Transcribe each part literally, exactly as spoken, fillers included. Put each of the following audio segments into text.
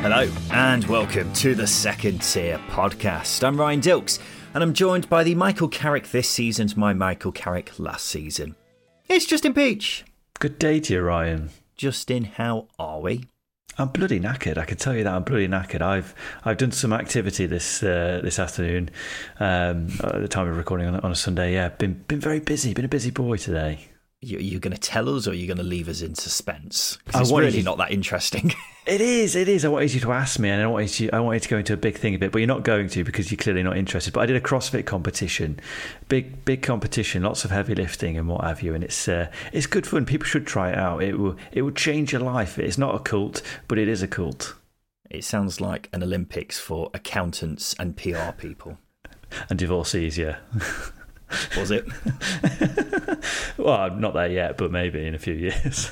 Hello and welcome to the Second Tier Podcast. I'm Ryan Dilks and I'm joined by the Michael Carrick this season's my Michael Carrick last season. It's Justin Peach. Good day to you, Ryan. Justin, how are we? I'm bloody knackered. I can tell you that I'm bloody knackered. I've I've done some activity this uh, this afternoon um, at the time of recording on, on a Sunday. Yeah, been been very busy. Been a busy boy today. You're going to tell us or you're going to leave us in suspense? It's really you, not that interesting. It is, it is. I wanted you to ask me and I wanted, you, I wanted to go into a big thing a bit, but you're not going to because you're clearly not interested. But I did a CrossFit competition, big big competition, lots of heavy lifting and what have you. And it's uh, it's good fun. People should try it out. It will It will change your life. It's not a cult, but it is a cult. It sounds like an Olympics for accountants and P R people. And divorcees, yeah. Was it? Well, I'm not there yet, but maybe in a few years.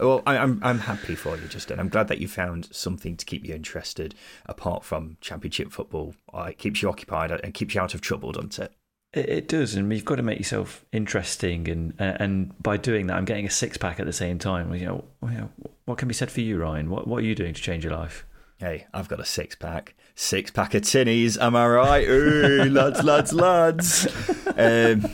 Well, I, I'm I'm happy for you, Justin. I'm glad that you found something to keep you interested apart from Championship football. It keeps you occupied and keeps you out of trouble, doesn't it? It, it does, and you've got to make yourself interesting, and and by doing that, I'm getting a six pack at the same time. You know, you know, what can be said for you, Ryan? What what are you doing to change your life? Hey, I've got a six pack. Six pack of tinnies, am I right? Ooh, lads, lads, lads. Um,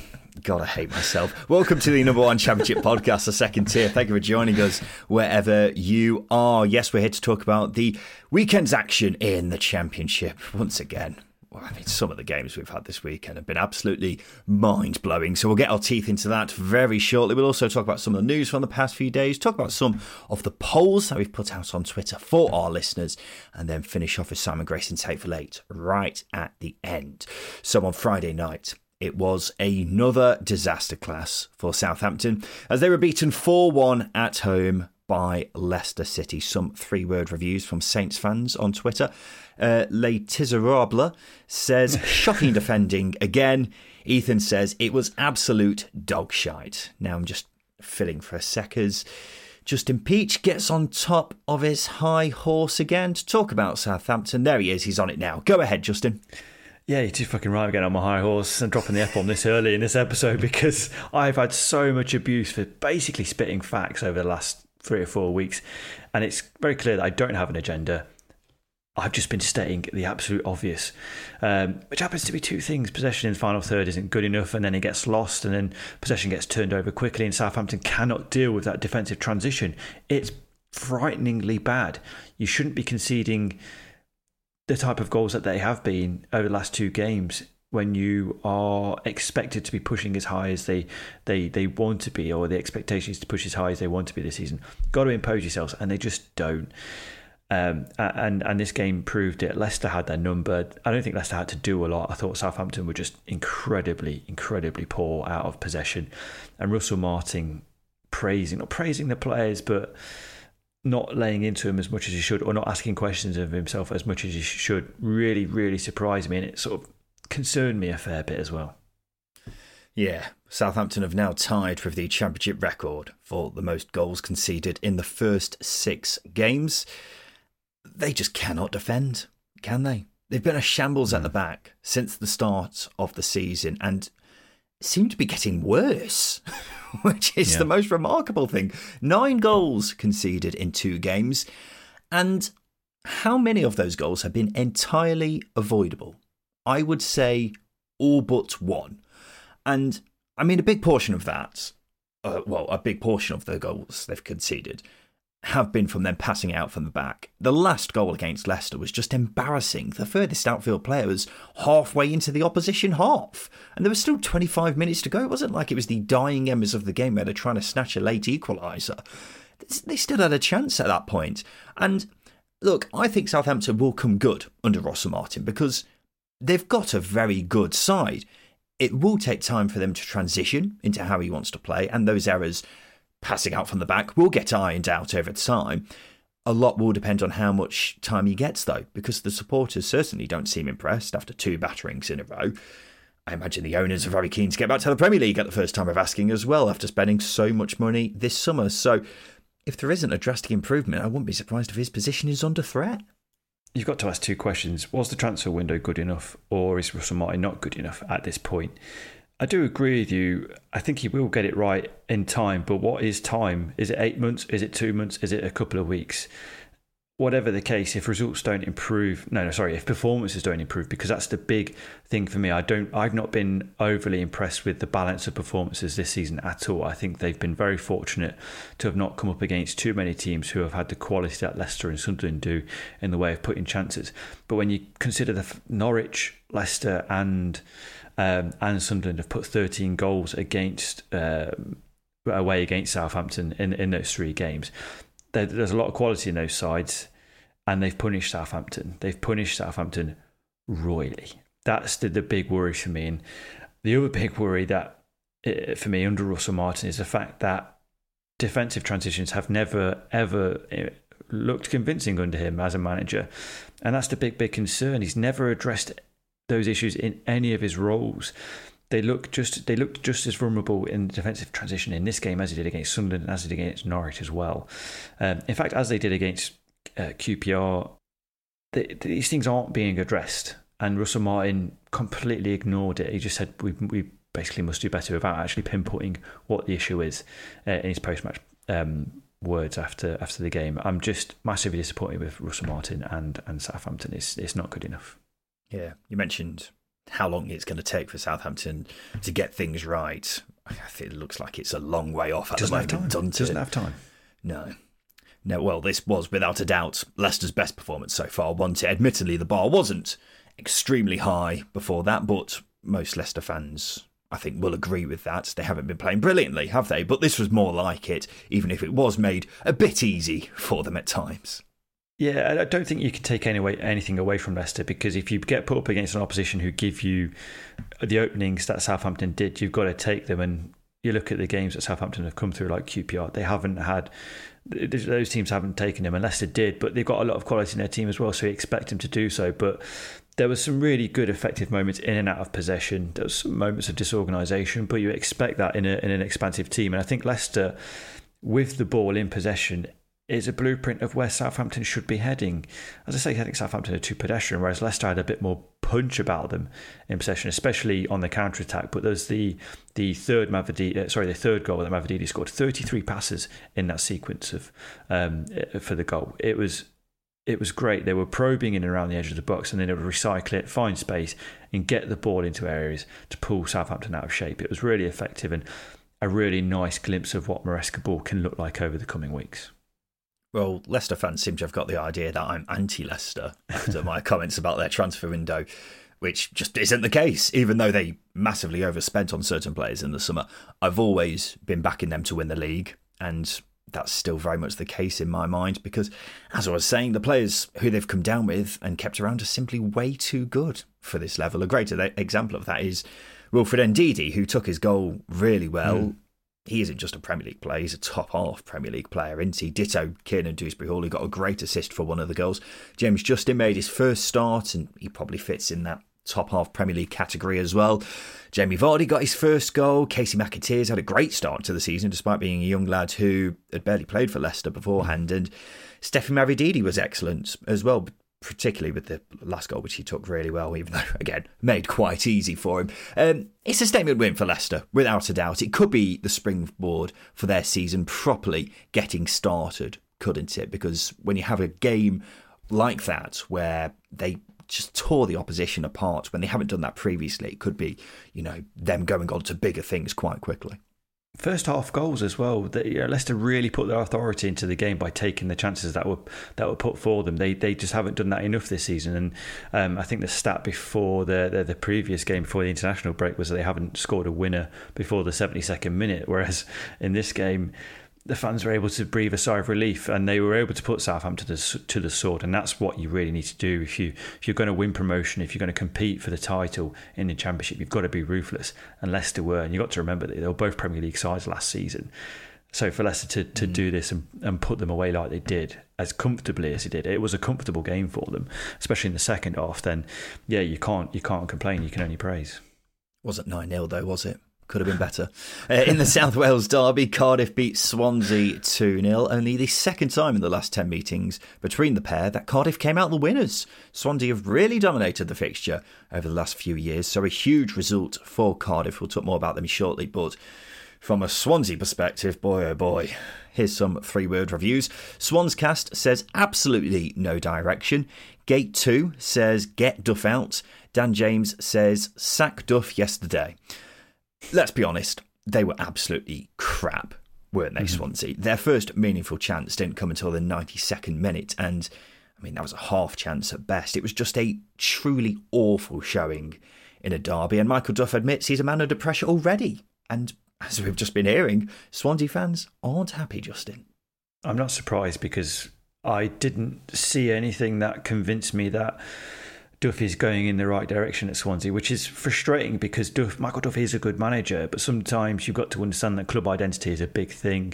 God, I hate myself. Welcome to the number one Championship podcast, the Second Tier. Thank you for joining us wherever you are. Yes, we're here to talk about the weekend's action in the Championship once again. Well, I mean, some of the games we've had this weekend have been absolutely mind-blowing. So we'll get our teeth into that very shortly. We'll also talk about some of the news from the past few days, talk about some of the polls that we've put out on Twitter for our listeners, and then finish off with Simon Grayson's Hateful Eight right at the end. So on Friday night, it was another disaster class for Southampton as they were beaten four one at home by Leicester City. Some three-word reviews from Saints fans on Twitter. Uh, Les Tizerables says, shocking defending again. Ethan says, it was absolute dog shite. Now I'm just filling for a second. Justin Peach gets on top of his high horse again to talk about Southampton. There he is, he's on it now. Go ahead, Justin. Yeah, you're too fucking right. I'm getting on my high horse and dropping the F-bomb this early in this episode because I've had so much abuse for basically spitting facts over the last three or four weeks, and it's very clear that I don't have an agenda. I've just been stating the absolute obvious, um, which happens to be two things. Possession in the final third isn't good enough, and then it gets lost, and then possession gets turned over quickly, and Southampton cannot deal with that defensive transition. It's frighteningly bad. You shouldn't be conceding the type of goals that they have been over the last two games when you are expected to be pushing as high as they, they, they want to be, or the expectation is to push as high as they want to be this season. Got to impose yourselves, and they just don't. Um, and, and this game proved it. Leicester had their number. I don't think Leicester had to do a lot. I thought Southampton were just incredibly, incredibly poor out of possession. And Russell Martin praising, not praising the players, but not laying into him as much as he should, or not asking questions of himself as much as he should, really, really surprised me. And it sort of concerned me a fair bit as well. Yeah, Southampton have now tied with the Championship record for the most goals conceded in the first six games. They just cannot defend, can they? They've been a shambles at the back since the start of the season and seem to be getting worse, which is yeah. the most remarkable thing. Nine goals conceded in two games, and how many of those goals have been entirely avoidable? I would say all but one. And I mean, a big portion of that, uh, well, a big portion of the goals they've conceded have been from them passing out from the back. The last goal against Leicester was just embarrassing. The furthest outfield player was halfway into the opposition half, and there was still twenty-five minutes to go. It wasn't like it was the dying embers of the game where they're trying to snatch a late equaliser. They still had a chance at that point. And look, I think Southampton will come good under Russell Martin because they've got a very good side. It will take time for them to transition into how he wants to play, and those errors passing out from the back will get ironed out over time. A lot will depend on how much time he gets, though, because the supporters certainly don't seem impressed after two batterings in a row. I imagine the owners are very keen to get back to the Premier League at the first time of asking as well after spending so much money this summer. So if there isn't a drastic improvement, I wouldn't be surprised if his position is under threat. You've got to ask two questions. Was the transfer window good enough, or is Russell Martin not good enough at this point? I do agree with you. I think he will get it right in time, but what is time? Is it eight months? Is it two months? Is it a couple of weeks? Whatever the case, if results don't improve, no, no, sorry, if performances don't improve, because that's the big thing for me. I don't, I've not been overly impressed with the balance of performances this season at all. I think they've been very fortunate to have not come up against too many teams who have had the quality that Leicester and Sunderland do in the way of putting chances. But when you consider the Norwich, Leicester, and um, and Sunderland have put thirteen goals against uh, away against Southampton in in those three games. There's a lot of quality in those sides, and they've punished Southampton. They've punished Southampton royally. That's the, the big worry for me. And the other big worry that it, for me under Russell Martin is the fact that defensive transitions have never, ever looked convincing under him as a manager. And that's the big, big concern. He's never addressed those issues in any of his roles. They look just they looked just as vulnerable in defensive transition in this game as he did against Sunderland and as he did against Norwich as well. Um, in fact, as they did against uh, Q P R, they, these things aren't being addressed. And Russell Martin completely ignored it. He just said, we, we basically must do better without actually pinpointing what the issue is uh, in his post-match um, words after after the game. I'm just massively disappointed with Russell Martin and, and Southampton. It's, it's not good enough. Yeah, you mentioned how long it's going to take for Southampton to get things right. I think it looks like it's a long way off at the moment. Doesn't have time. No. No, well, this was without a doubt Leicester's best performance so far, wasn't it? Admittedly, the bar wasn't extremely high before that, but most Leicester fans, I think, will agree with that. They haven't been playing brilliantly, have they? But this was more like it, even if it was made a bit easy for them at times. Yeah, I don't think you can take any way, anything away from Leicester, because if you get put up against an opposition who give you the openings that Southampton did, you've got to take them. And you look at the games that Southampton have come through, like Q P R, they haven't had, those teams haven't taken them, and Leicester did, but they've got a lot of quality in their team as well, so you expect them to do so. But there were some really good effective moments in and out of possession. There were some moments of disorganisation, but you expect that in, a, in an expansive team. And I think Leicester, with the ball in possession, is a blueprint of where Southampton should be heading. As I say, I think Southampton are too pedestrian, whereas Leicester had a bit more punch about them in possession, especially on the counter attack. But there's the the third Mavididi, uh, sorry, the third goal that Mavididi scored. thirty-three passes in that sequence of um, for the goal. It was it was great. They were probing in and around the edge of the box, and then they would recycle it, find space, and get the ball into areas to pull Southampton out of shape. It was really effective and a really nice glimpse of what Maresca ball can look like over the coming weeks. Well, Leicester fans seem to have got the idea that I'm anti-Leicester after my comments about their transfer window, which just isn't the case, even though they massively overspent on certain players in the summer. I've always been backing them to win the league, and that's still very much the case in my mind because, as I was saying, the players who they've come down with and kept around are simply way too good for this level. A great example of that is Wilfred Ndidi, who took his goal really well. Mm. He isn't just a Premier League player, he's a top-half Premier League player, isn't he? Ditto Kiernan Dewsbury-Hall, who got a great assist for one of the goals. James Justin made his first start, and he probably fits in that top-half Premier League category as well. Jamie Vardy got his first goal. Casey McAteers had a great start to the season, despite being a young lad who had barely played for Leicester beforehand. And Stephy Mavididi was excellent as well, particularly with the last goal, which he took really well, even though, again, made quite easy for him. Um, it's a statement win for Leicester, without a doubt. It could be the springboard for their season properly getting started, couldn't it? Because when you have a game like that, where they just tore the opposition apart, when they haven't done that previously, it could be, you know, them going on to bigger things quite quickly. First half goals as well. The, uh, Leicester really put their authority into the game by taking the chances that were that were put for them. They they just haven't done that enough this season. And um, I think the stat before the, the the previous game before the international break was that they haven't scored a winner before the seventy-second minute. Whereas in this game, the fans were able to breathe a sigh of relief, and they were able to put Southampton to the, to the sword. And that's what you really need to do if you if you're going to win promotion, if you're going to compete for the title in the Championship. You've got to be ruthless, and Leicester were. And you've got to remember that they were both Premier League sides last season. So for Leicester to, to mm. do this and, and put them away like they did, as comfortably as they did, it was a comfortable game for them, especially in the second half. Then, yeah, you can't you can't complain. You can only praise. Wasn't nine nil though, was it? Could have been better. Uh, in the South Wales derby, Cardiff beat Swansea two nil. Only the second time in the last ten meetings between the pair that Cardiff came out the winners. Swansea have really dominated the fixture over the last few years, so a huge result for Cardiff. We'll talk more about them shortly, but from a Swansea perspective, boy oh boy. Here's some three-word reviews. Swanscast says absolutely no direction. Gate two says get Duff out. Dan James says sack Duff yesterday. Let's be honest, they were absolutely crap, weren't they, mm-hmm. Swansea? Their first meaningful chance didn't come until the ninety-second minute, and, I mean, that was a half chance at best. It was just a truly awful showing in a derby, and Michael Duff admits he's a man under pressure already. And, as we've just been hearing, Swansea fans aren't happy, Justin. I'm not surprised, because I didn't see anything that convinced me that Duff is going in the right direction at Swansea, which is frustrating because Duff, Michael Duff is a good manager, but sometimes you've got to understand that club identity is a big thing.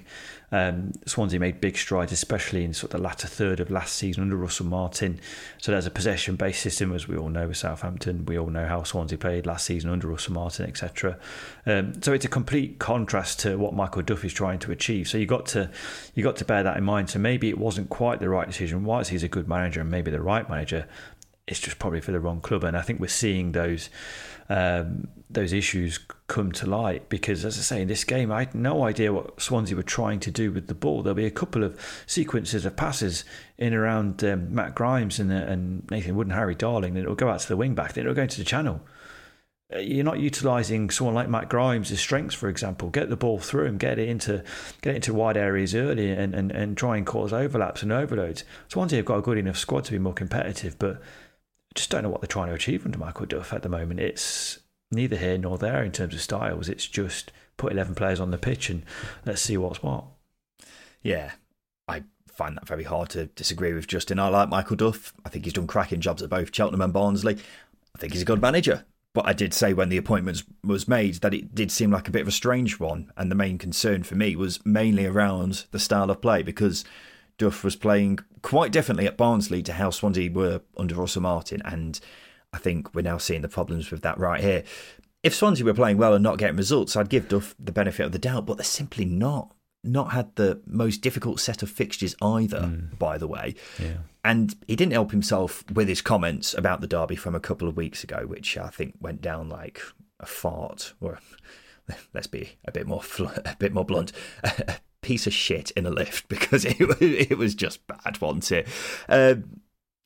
Um, Swansea made big strides, especially in sort of the latter third of last season under Russell Martin. So there's a possession-based system, as we all know, with Southampton. We all know how Swansea played last season under Russell Martin, et cetera. Um, so it's a complete contrast to what Michael Duff is trying to achieve. So you got to you got to bear that in mind. So maybe it wasn't quite the right decision. Whilst he's a good manager and maybe the right manager, it's just probably for the wrong club. And I think we're seeing those um, those issues come to light because, as I say, in this game, I had no idea what Swansea were trying to do with the ball. There'll be a couple of sequences of passes in around um, Matt Grimes and, and Nathan Wood and Harry Darling, then it'll go out to the wing back, then it'll go into the channel. You're not utilising someone like Matt Grimes' strengths, for example. Get the ball through him, get it into get it into wide areas early and, and, and try and cause overlaps and overloads. Swansea have got a good enough squad to be more competitive, but just don't know what they're trying to achieve under Michael Duff at the moment. It's neither here nor there in terms of styles. It's just put eleven players on the pitch and let's see what's what. Yeah, I find that very hard to disagree with, Justin. I like Michael Duff. I think he's done cracking jobs at both Cheltenham and Barnsley. I think he's a good manager. But I did say when the appointment was made that it did seem like a bit of a strange one. And the main concern for me was mainly around the style of play, because Duff was playing quite differently at Barnsley to how Swansea were under Russell Martin, and I think we're now seeing the problems with that right here. If Swansea were playing well and not getting results, I'd give Duff the benefit of the doubt, but they're simply not. Not had the most difficult set of fixtures either, mm. by the way. Yeah. And he didn't help himself with his comments about the derby from a couple of weeks ago, which I think went down like a fart, or let's be a bit more fl- a bit more blunt. Piece of shit in a lift, because it, it was just bad, wasn't it? Uh,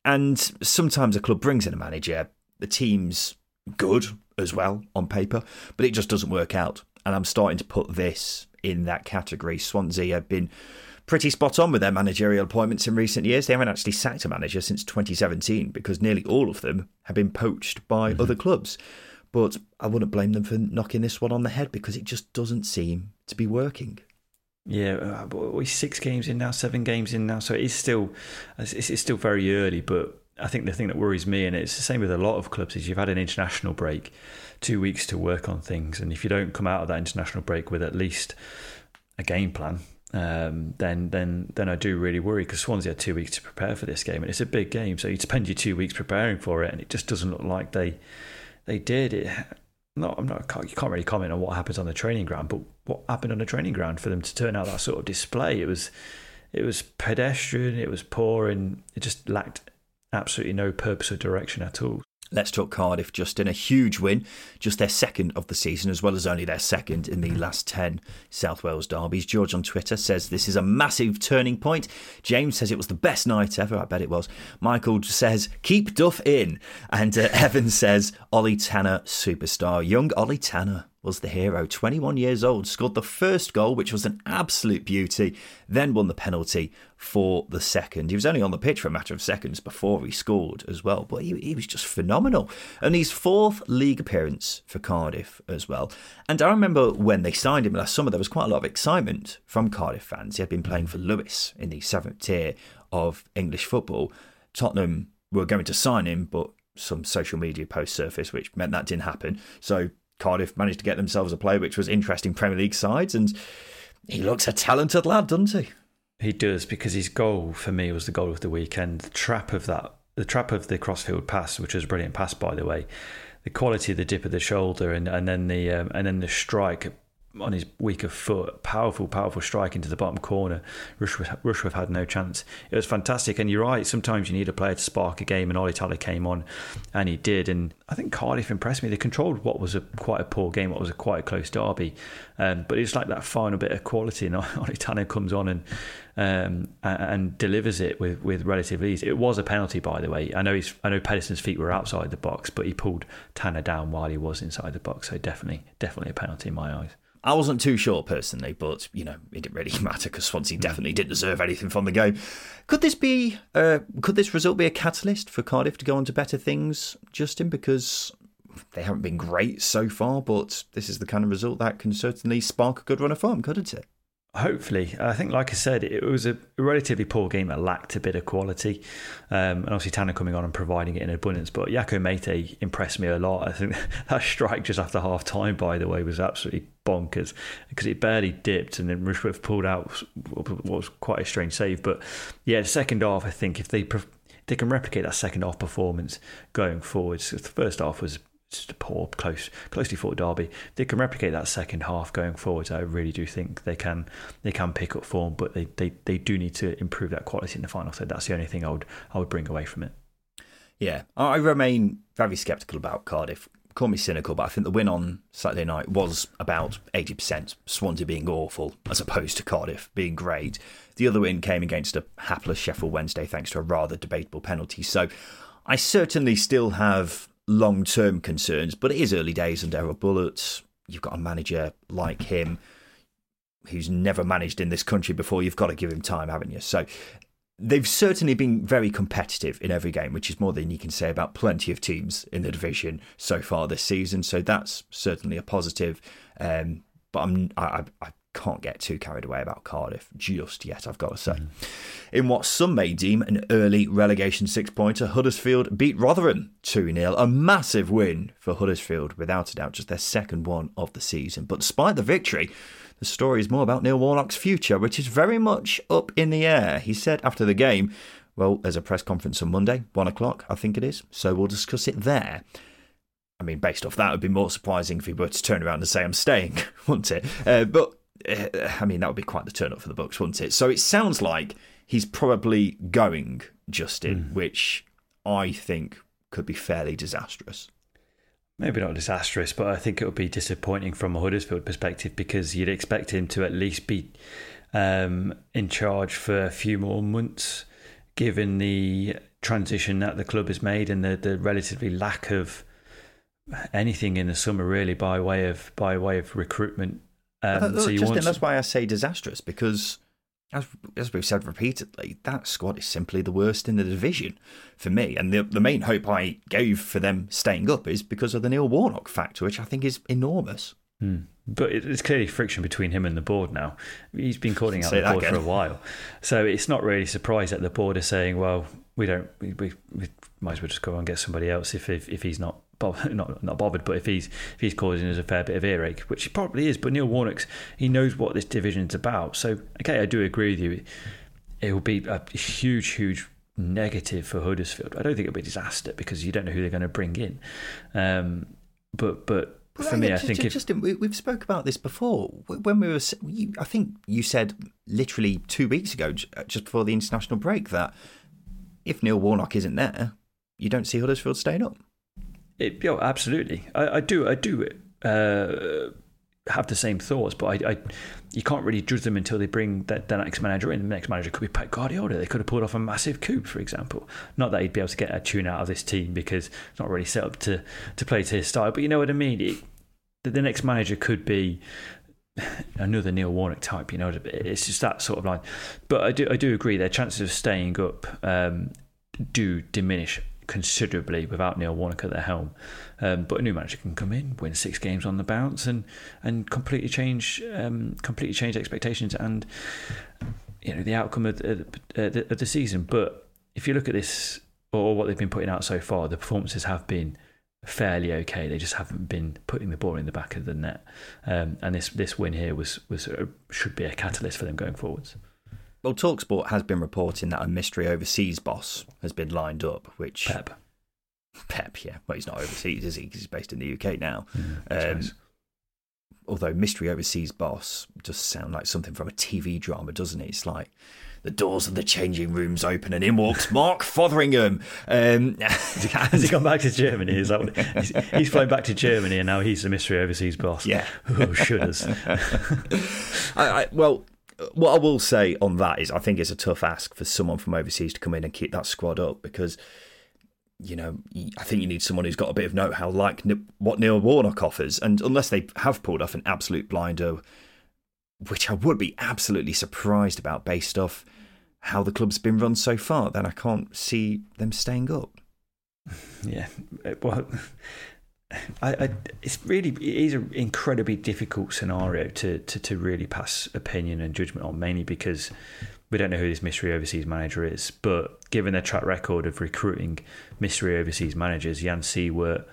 and sometimes a club brings in a manager, the team's good as well on paper, but it just doesn't work out. And I'm starting to put this in that category. Swansea have been pretty spot on with their managerial appointments in recent years. They haven't actually sacked a manager since twenty seventeen because nearly all of them have been poached by mm-hmm. other clubs. But I wouldn't blame them for knocking this one on the head because it just doesn't seem to be working. Yeah, we're six games in now, seven games in now, so it is still it's still very early. But I think the thing that worries me, and it's the same with a lot of clubs, is you've had an international break, two weeks to work on things, and if you don't come out of that international break with at least a game plan, um, then then then I do really worry, because Swansea had two weeks to prepare for this game, and it's a big game, so you spend your two weeks preparing for it, and it just doesn't look like they they did it. No, I'm not. You can't really comment on what happens on the training ground, but what happened on the training ground for them to turn out that sort of display? It was, it was pedestrian. It was poor, and it just lacked absolutely no purpose or direction at all. Let's talk Cardiff, Justin. A huge win, just their second of the season, as well as only their second in the last ten South Wales derbies. George on Twitter says this is a massive turning point. James says it was the best night ever. I bet it was. Michael says, keep Duff in. And uh, Evan says, Ollie Tanner, superstar. Young Ollie Tanner was the hero. twenty-one years old, scored the first goal, which was an absolute beauty, then won the penalty for the second. He was only on the pitch for a matter of seconds before he scored as well, but he, he was just phenomenal. And his fourth league appearance for Cardiff as well. And I remember when they signed him last summer, there was quite a lot of excitement from Cardiff fans. He had been playing for Lewis in the seventh tier of English football. Tottenham were going to sign him, but some social media posts surfaced, which meant that didn't happen. So Cardiff managed to get themselves a player which was interesting Premier League sides, and he looks a talented lad, doesn't he? He does, because his goal for me was the goal of the weekend. The trap of that, the trap of the crossfield pass, which was a brilliant pass, by the way. The quality of the dip of the shoulder, and and then the um, and then the strike on his weaker foot. Powerful, powerful strike into the bottom corner. Rushworth, Rushworth had no chance. It was fantastic. And you're right, sometimes you need a player to spark a game, and Ollie Tanner came on and he did. And I think Cardiff impressed me. They controlled what was a quite a poor game, what was a quite a close derby. Um, but it's like that final bit of quality, and Ollie Tanner comes on and um, and delivers it with, with relative ease. It was a penalty, by the way. I know he's, I know Pedersen's feet were outside the box, but he pulled Tanner down while he was inside the box. So definitely, definitely a penalty in my eyes. I wasn't too sure personally, but, you know, it didn't really matter because Swansea definitely didn't deserve anything from the game. Could this be, uh, could this result be a catalyst for Cardiff to go on to better things, Justin? Because they haven't been great so far, but this is the kind of result that can certainly spark a good run of form, couldn't it? Hopefully. I think, like I said, it was a relatively poor game that lacked a bit of quality. Um, and obviously Tanner coming on and providing it in abundance. But Yako Mete impressed me a lot. I think that strike just after half-time, by the way, was absolutely bonkers because it barely dipped, and then Rushworth pulled out what was quite a strange save. But yeah, the second half, I think, if they, if they can replicate that second half performance going forward. So the first half was just a poor, close, closely fought derby. They can replicate that second half going forwards. I really do think they can. They can pick up form, but they, they, they do need to improve that quality in the final third. That's the only thing I would I would bring away from it. Yeah, I remain very sceptical about Cardiff. Call me cynical, but I think the win on Saturday night was about eighty percent Swansea being awful as opposed to Cardiff being great. The other win came against a hapless Sheffield Wednesday thanks to a rather debatable penalty. So I certainly still have long-term concerns, but it is early days under Errol Bullitt. You've got a manager like him who's never managed in this country before. You've got to give him time, haven't you? So they've certainly been very competitive in every game, which is more than you can say about plenty of teams in the division so far this season. So that's certainly a positive. Um, but I'm, I, I can't get too carried away about Cardiff just yet, I've got to say. Mm. In what some may deem an early relegation six-pointer, Huddersfield beat Rotherham two nil. A massive win for Huddersfield, without a doubt, just their second one of the season. But despite the victory, the story is more about Neil Warnock's future, which is very much up in the air. He said after the game, well, there's a press conference on Monday, one o'clock, I think it is, so we'll discuss it there. I mean, based off that, it would be more surprising if he were to turn around and say, I'm staying, wouldn't it? Uh, but I mean, that would be quite the turn up for the Bucks, wouldn't it? So it sounds like he's probably going, Justin, mm. which I think could be fairly disastrous. Maybe not disastrous, but I think it would be disappointing from a Huddersfield perspective because you'd expect him to at least be um, in charge for a few more months, given the transition that the club has made and the, the relatively lack of anything in the summer, really, by way of by way of recruitment. Um, so Justin, want... that's why I say disastrous, because as, as we've said repeatedly, that squad is simply the worst in the division for me. And the, the main hope I gave for them staying up is because of the Neil Warnock factor, which I think is enormous. Mm. But it's clearly friction between him and the board now. He's been calling out the board again for a while. So it's not really a surprise that the board is saying, well, we don't, we, we, we might as well just go and get somebody else if if, if he's not. Not not bothered, but if he's if he's causing us a fair bit of earache, which he probably is. But Neil Warnock, he knows what this division's about. So, okay, I do agree with you. It will be a huge, huge negative for Huddersfield. I don't think it'll be a disaster because you don't know who they're going to bring in. Um, but but well, for yeah, me, just, I think just, if, Justin, we, we've spoke about this before when we were. You, I think you said literally two weeks ago, just before the international break, that if Neil Warnock isn't there, you don't see Huddersfield staying up. It, yeah, absolutely. I, I do. I do uh, have the same thoughts, but I, I, you can't really judge them until they bring that their next manager in. The next manager could be Pep Guardiola. They could have pulled off a massive coup, for example. Not that he'd be able to get a tune out of this team because it's not really set up to, to play to his style. But you know what I mean. It, the, the next manager could be another Neil Warnock type, you know. It's just that sort of line. But I do, I do agree their chances of staying up um, do diminish considerably without Neil Warnock at their helm. Um, but a new manager can come in, win six games on the bounce, and and completely change, um, completely change expectations and, you know, the outcome of the, of the, of the season. But if you look at this or what they've been putting out so far, the performances have been fairly okay. They just haven't been putting the ball in the back of the net. Um, and this this win here was was uh, should be a catalyst for them going forwards. Well, TalkSport has been reporting that a mystery overseas boss has been lined up, which... Pep. Pep, yeah. Well, he's not overseas, is he? Because he's based in the U K now. Mm, um, nice. Although mystery overseas boss does sound like something from a T V drama, doesn't it? It's like, the doors of the changing rooms open and in walks Mark Fotheringham. Um, Has he gone back to Germany? Is that what, he's, he's flown back to Germany and now he's the mystery overseas boss. Yeah. Oh, shudders. I, I, well... What I will say on that is I think it's a tough ask for someone from overseas to come in and keep that squad up because, you know, I think you need someone who's got a bit of know-how like what Neil Warnock offers. And unless they have pulled off an absolute blinder, which I would be absolutely surprised about based off how the club's been run so far, then I can't see them staying up. Yeah, well... I, I, it's really it is an incredibly difficult scenario to, to, to really pass opinion and judgment on, mainly because we don't know who this mystery overseas manager is. But given their track record of recruiting mystery overseas managers, Jan Seward,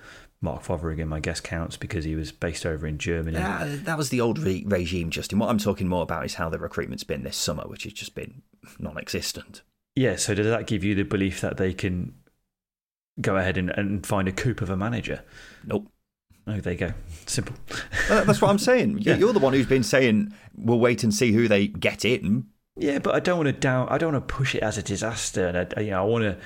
Mark Fotheringham, I guess, counts because he was based over in Germany. Uh, that was the old re- regime, Justin. What I'm talking more about is how the recruitment's been this summer, which has just been non-existent. Yeah, so does that give you the belief that they can... go ahead and, and find a coup of a manager? Nope. Oh, there you go. Simple. Well, that's what I'm saying. Yeah. You're the one who's been saying we'll wait and see who they get in. Yeah, but I don't want to down. I don't want to push it as a disaster, and I, you know, I want to.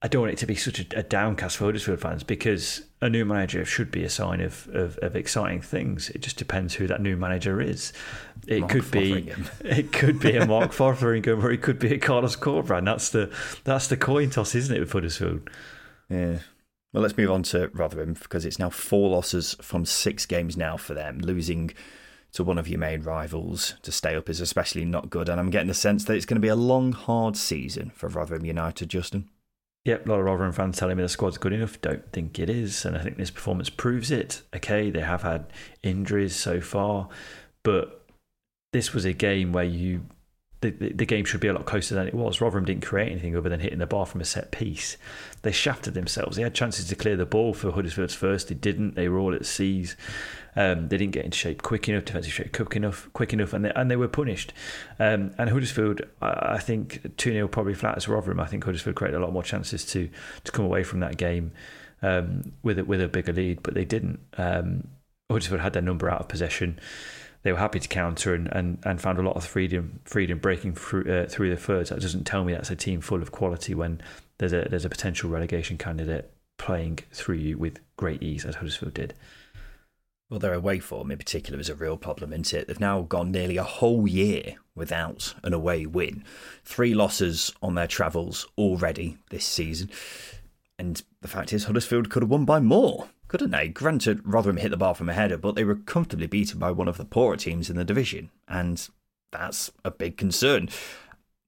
I don't want it to be such a, a downcast for Huddersfield fans because a new manager should be a sign of, of, of exciting things. It just depends who that new manager is. It Mark could be it could be a Mark Fotheringham or it could be a Carlos Corbrand. That's the that's the coin toss, isn't it, with Huddersfield? Yeah. Well, let's move on to Rotherham because it's now four losses from six games now for them. Losing to one of your main rivals to stay up is especially not good. And I'm getting the sense that it's going to be a long, hard season for Rotherham United, Justin. Yep, a lot of Rotherham fans telling me the squad's good enough. Don't think it is. And I think this performance proves it. Okay, they have had injuries so far, but this was a game where you... The, the, the game should be a lot closer than it was. Rotherham didn't create anything other than hitting the bar from a set piece. They shafted themselves. They had chances to clear the ball for Huddersfield's first. They didn't. They were all at seas. Um, they didn't get into shape quick enough, defensive shape quick enough, quick enough, and they, and they were punished. Um, and Huddersfield, I, I think two nil probably flatters Rotherham. I think Huddersfield created a lot more chances to to come away from that game um, with a, with a bigger lead, but they didn't. Um, Huddersfield had their number out of possession. They were happy to counter and, and, and found a lot of freedom freedom breaking through uh, through the thirds. That doesn't tell me that's a team full of quality when there's a there's a potential relegation candidate playing through you with great ease as Huddersfield did. Well, their away form in particular is a real problem, isn't it? They've now gone nearly a whole year without an away win. Three losses on their travels already this season, and the fact is Huddersfield could have won by more. Couldn't they? Granted, Rotherham hit the bar from a header, but they were comfortably beaten by one of the poorer teams in the division, and that's a big concern.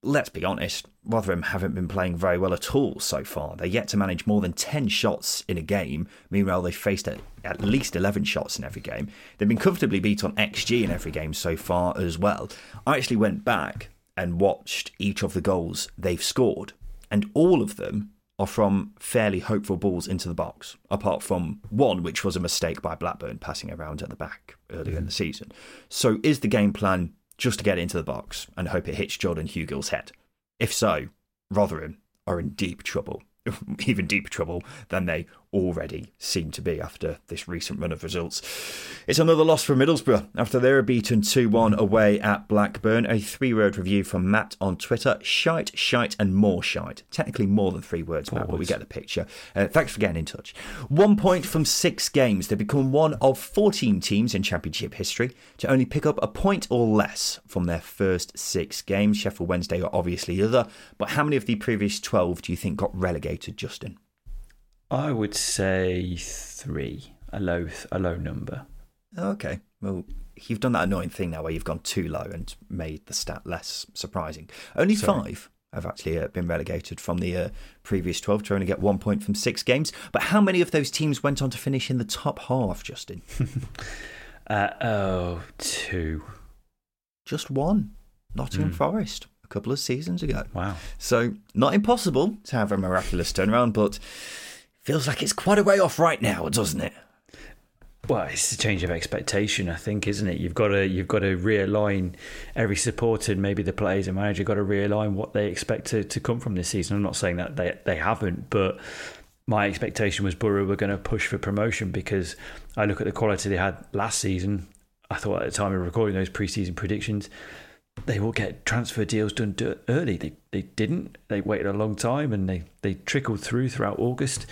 Let's be honest, Rotherham haven't been playing very well at all so far. They're yet to manage more than ten shots in a game. Meanwhile, they've faced at least eleven shots in every game. They've been comfortably beat on X G in every game so far as well. I actually went back and watched each of the goals they've scored, and all of them are from fairly hopeful balls into the box, apart from one, which was a mistake by Blackburn passing around at the back earlier mm. in the season. So is the game plan just to get into the box and hope it hits Jordan Hugill's head? If so, Rotherham are in deep trouble, even deeper trouble than they already seem to be after this recent run of results. It's another loss for Middlesbrough after they were beaten two one away at Blackburn. A three-word review from Matt on Twitter: shite, shite and more shite. Technically more than three words, Matt, but we get the picture. Uh, thanks for getting in touch. One point from six games. They become one of fourteen teams in Championship history to only pick up a point or less from their first six games. Sheffield Wednesday are obviously the other, but how many of the previous twelve do you think got relegated, Justin? I would say three, a low, a low number. Okay, well, you've done that annoying thing now where you've gone too low and made the stat less surprising. Only Sorry. five have actually uh, been relegated from the uh, previous twelve to only get one point from six games. But how many of those teams went on to finish in the top half, Justin? uh, oh, two. Just one. Nottingham mm. Forest. A couple of seasons ago. Wow. So not impossible to have a miraculous turnaround, but feels like it's quite a way off right now, doesn't it? Well, it's a change of expectation, I think, isn't it? You've got to you've got to realign every supporter, and maybe the players and manager got to realign what they expect to, to come from this season. I'm not saying that they they haven't, but my expectation was Borough were going to push for promotion because I look at the quality they had last season. I thought at the time of recording those pre-season predictions, they will get transfer deals done early. They they didn't. They waited a long time, and they, they trickled through throughout August.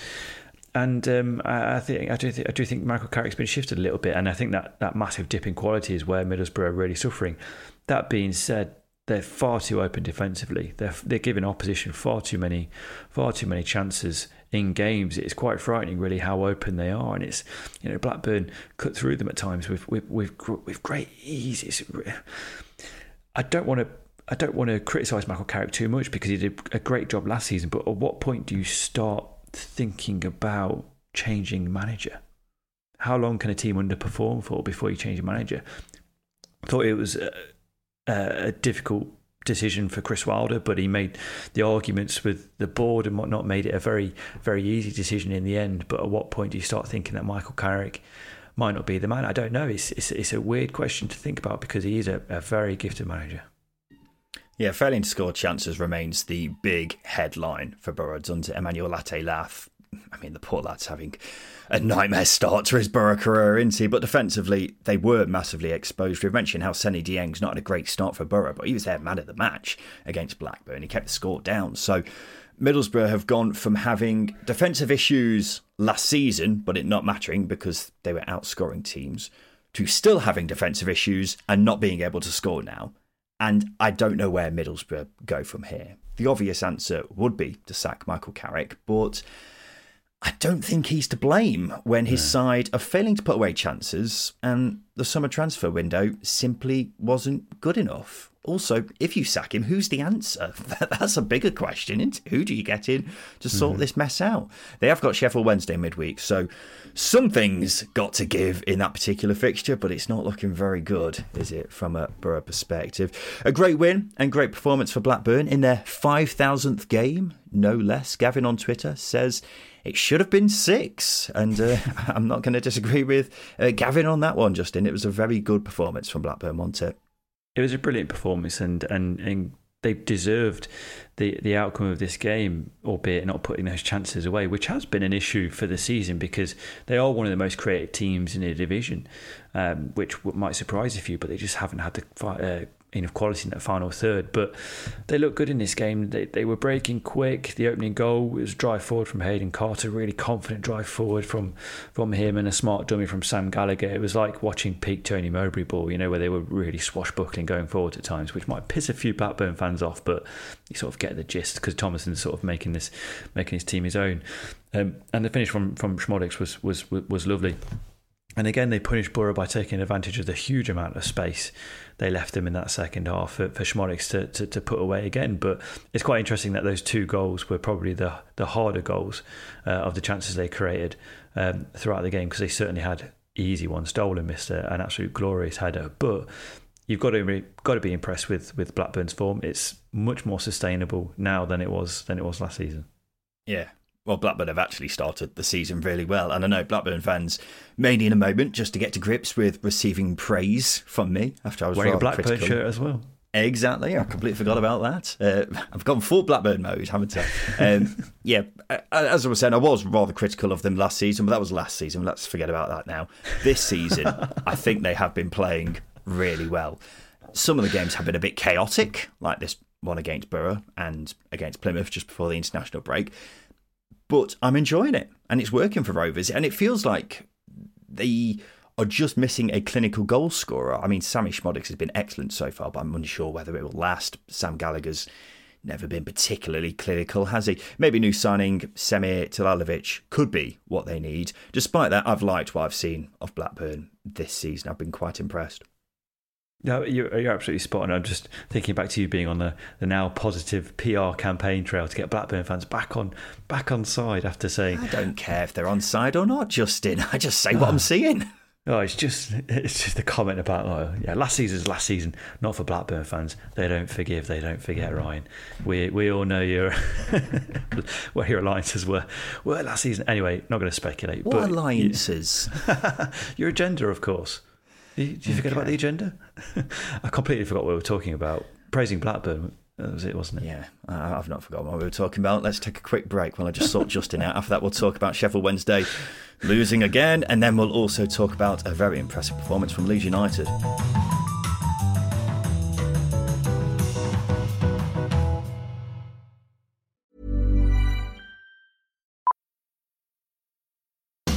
And um, I, I think I do think I do think Michael Carrick's been shifted a little bit, and I think that, that massive dip in quality is where Middlesbrough are really suffering. That being said, they're far too open defensively. They're they're giving opposition far too many far too many chances in games. It's quite frightening, really, how open they are, and it's you know Blackburn cut through them at times with with with, with great ease. It's, I don't want to. I don't want to criticise Michael Carrick too much because he did a great job last season. But at what point do you start thinking about changing manager? How long can a team underperform for before you change a manager? I thought it was a, a difficult decision for Chris Wilder, but he made the arguments with the board and whatnot, made it a very, very easy decision in the end. But at what point do you start thinking that Michael Carrick might not be the man? I don't know. It's it's, it's a weird question to think about because he is a, a very gifted manager. Yeah, failing to score chances remains the big headline for Borough done to Emmanuel Laté-Lath. I mean, the poor lad's having a nightmare start to his Borough career, isn't he? But defensively, they were massively exposed. We've mentioned how Seny Dieng's not had a great start for Borough, but he was their man of the match against Blackburn. He kept the score down. So Middlesbrough have gone from having defensive issues last season, but it not mattering because they were outscoring teams, to still having defensive issues and not being able to score now. And I don't know where Middlesbrough go from here. The obvious answer would be to sack Michael Carrick, but I don't think he's to blame when his no. side are failing to put away chances and the summer transfer window simply wasn't good enough. Also, if you sack him, who's the answer? That's a bigger question, isn't it? Who do you get in to sort mm-hmm. this mess out? They have got Sheffield Wednesday midweek, so something's got to give in that particular fixture, but it's not looking very good, is it, from a Borough perspective? A great win and great performance for Blackburn in their five thousandth game, no less. Gavin on Twitter says it should have been six, and uh, I'm not going to disagree with uh, Gavin on that one, Justin. It was a very good performance from Blackburn, wasn't it? It was a brilliant performance, and, and, and they deserved the, the outcome of this game, albeit not putting those chances away, which has been an issue for the season because they are one of the most creative teams in the division, um, which might surprise a few, but they just haven't had the uh, enough quality in that final third. But they looked good in this game. They, they were breaking quick. The opening goal was a drive forward from Hayden Carter, really confident drive forward from, from him, and a smart dummy from Sam Gallagher. It was like watching peak Tony Mowbray ball, you know, where they were really swashbuckling going forward at times, which might piss a few Blackburn fans off, but you sort of get the gist because Thomason's sort of making this making his team his own. Um, and the finish from from Schmodix was was was lovely. And again, they punished Borough by taking advantage of the huge amount of space they left them in that second half for, for Schmodix to, to, to put away again. But it's quite interesting that those two goals were probably the, the harder goals uh, of the chances they created um, throughout the game, because they certainly had easy ones. Dolan missed a, an absolute glorious header. But you've got to re- got to be impressed with, with Blackburn's form. It's much more sustainable now than it was than it was last season. Yeah. Well, Blackburn have actually started the season really well. And I know Blackburn fans may need a moment just to get to grips with receiving praise from me after I was wearing a Blackburn critical. Shirt as well. Exactly. I completely forgot about that. Uh, I've gone full Blackburn mode, haven't I? Um, yeah, as I was saying, I was rather critical of them last season, but that was last season. Let's forget about that now. This season, I think they have been playing really well. Some of the games have been a bit chaotic, like this one against Borough and against Plymouth just before the international break. But I'm enjoying it, and it's working for Rovers, and it feels like they are just missing a clinical goal scorer. I mean, Sammy Schmodix has been excellent so far, but I'm unsure whether it will last. Sam Gallagher's never been particularly clinical, has he? Maybe new signing Semir Tilalovic could be what they need. Despite that, I've liked what I've seen of Blackburn this season. I've been quite impressed. No, you're, you're absolutely spot on. I'm just thinking back to you being on the, the now positive P R campaign trail to get Blackburn fans back on back on side after saying... I don't care if they're on side or not, Justin. I just say what I'm seeing. Oh, it's just it's just the comment about, oh, yeah, last season's last season, not for Blackburn fans. They don't forgive, they don't forget, Ryan. We we all know your where your alliances were were last season. Anyway, not going to speculate. What but alliances? You, your agenda, of course. Do you, you forget okay. about the agenda? I completely forgot what we were talking about. Praising Blackburn, that was it, wasn't it? Yeah, I've not forgotten what we were talking about. Let's take a quick break while I just sort Justin out. After that, we'll talk about Sheffield Wednesday losing again, and then we'll also talk about a very impressive performance from Leeds United.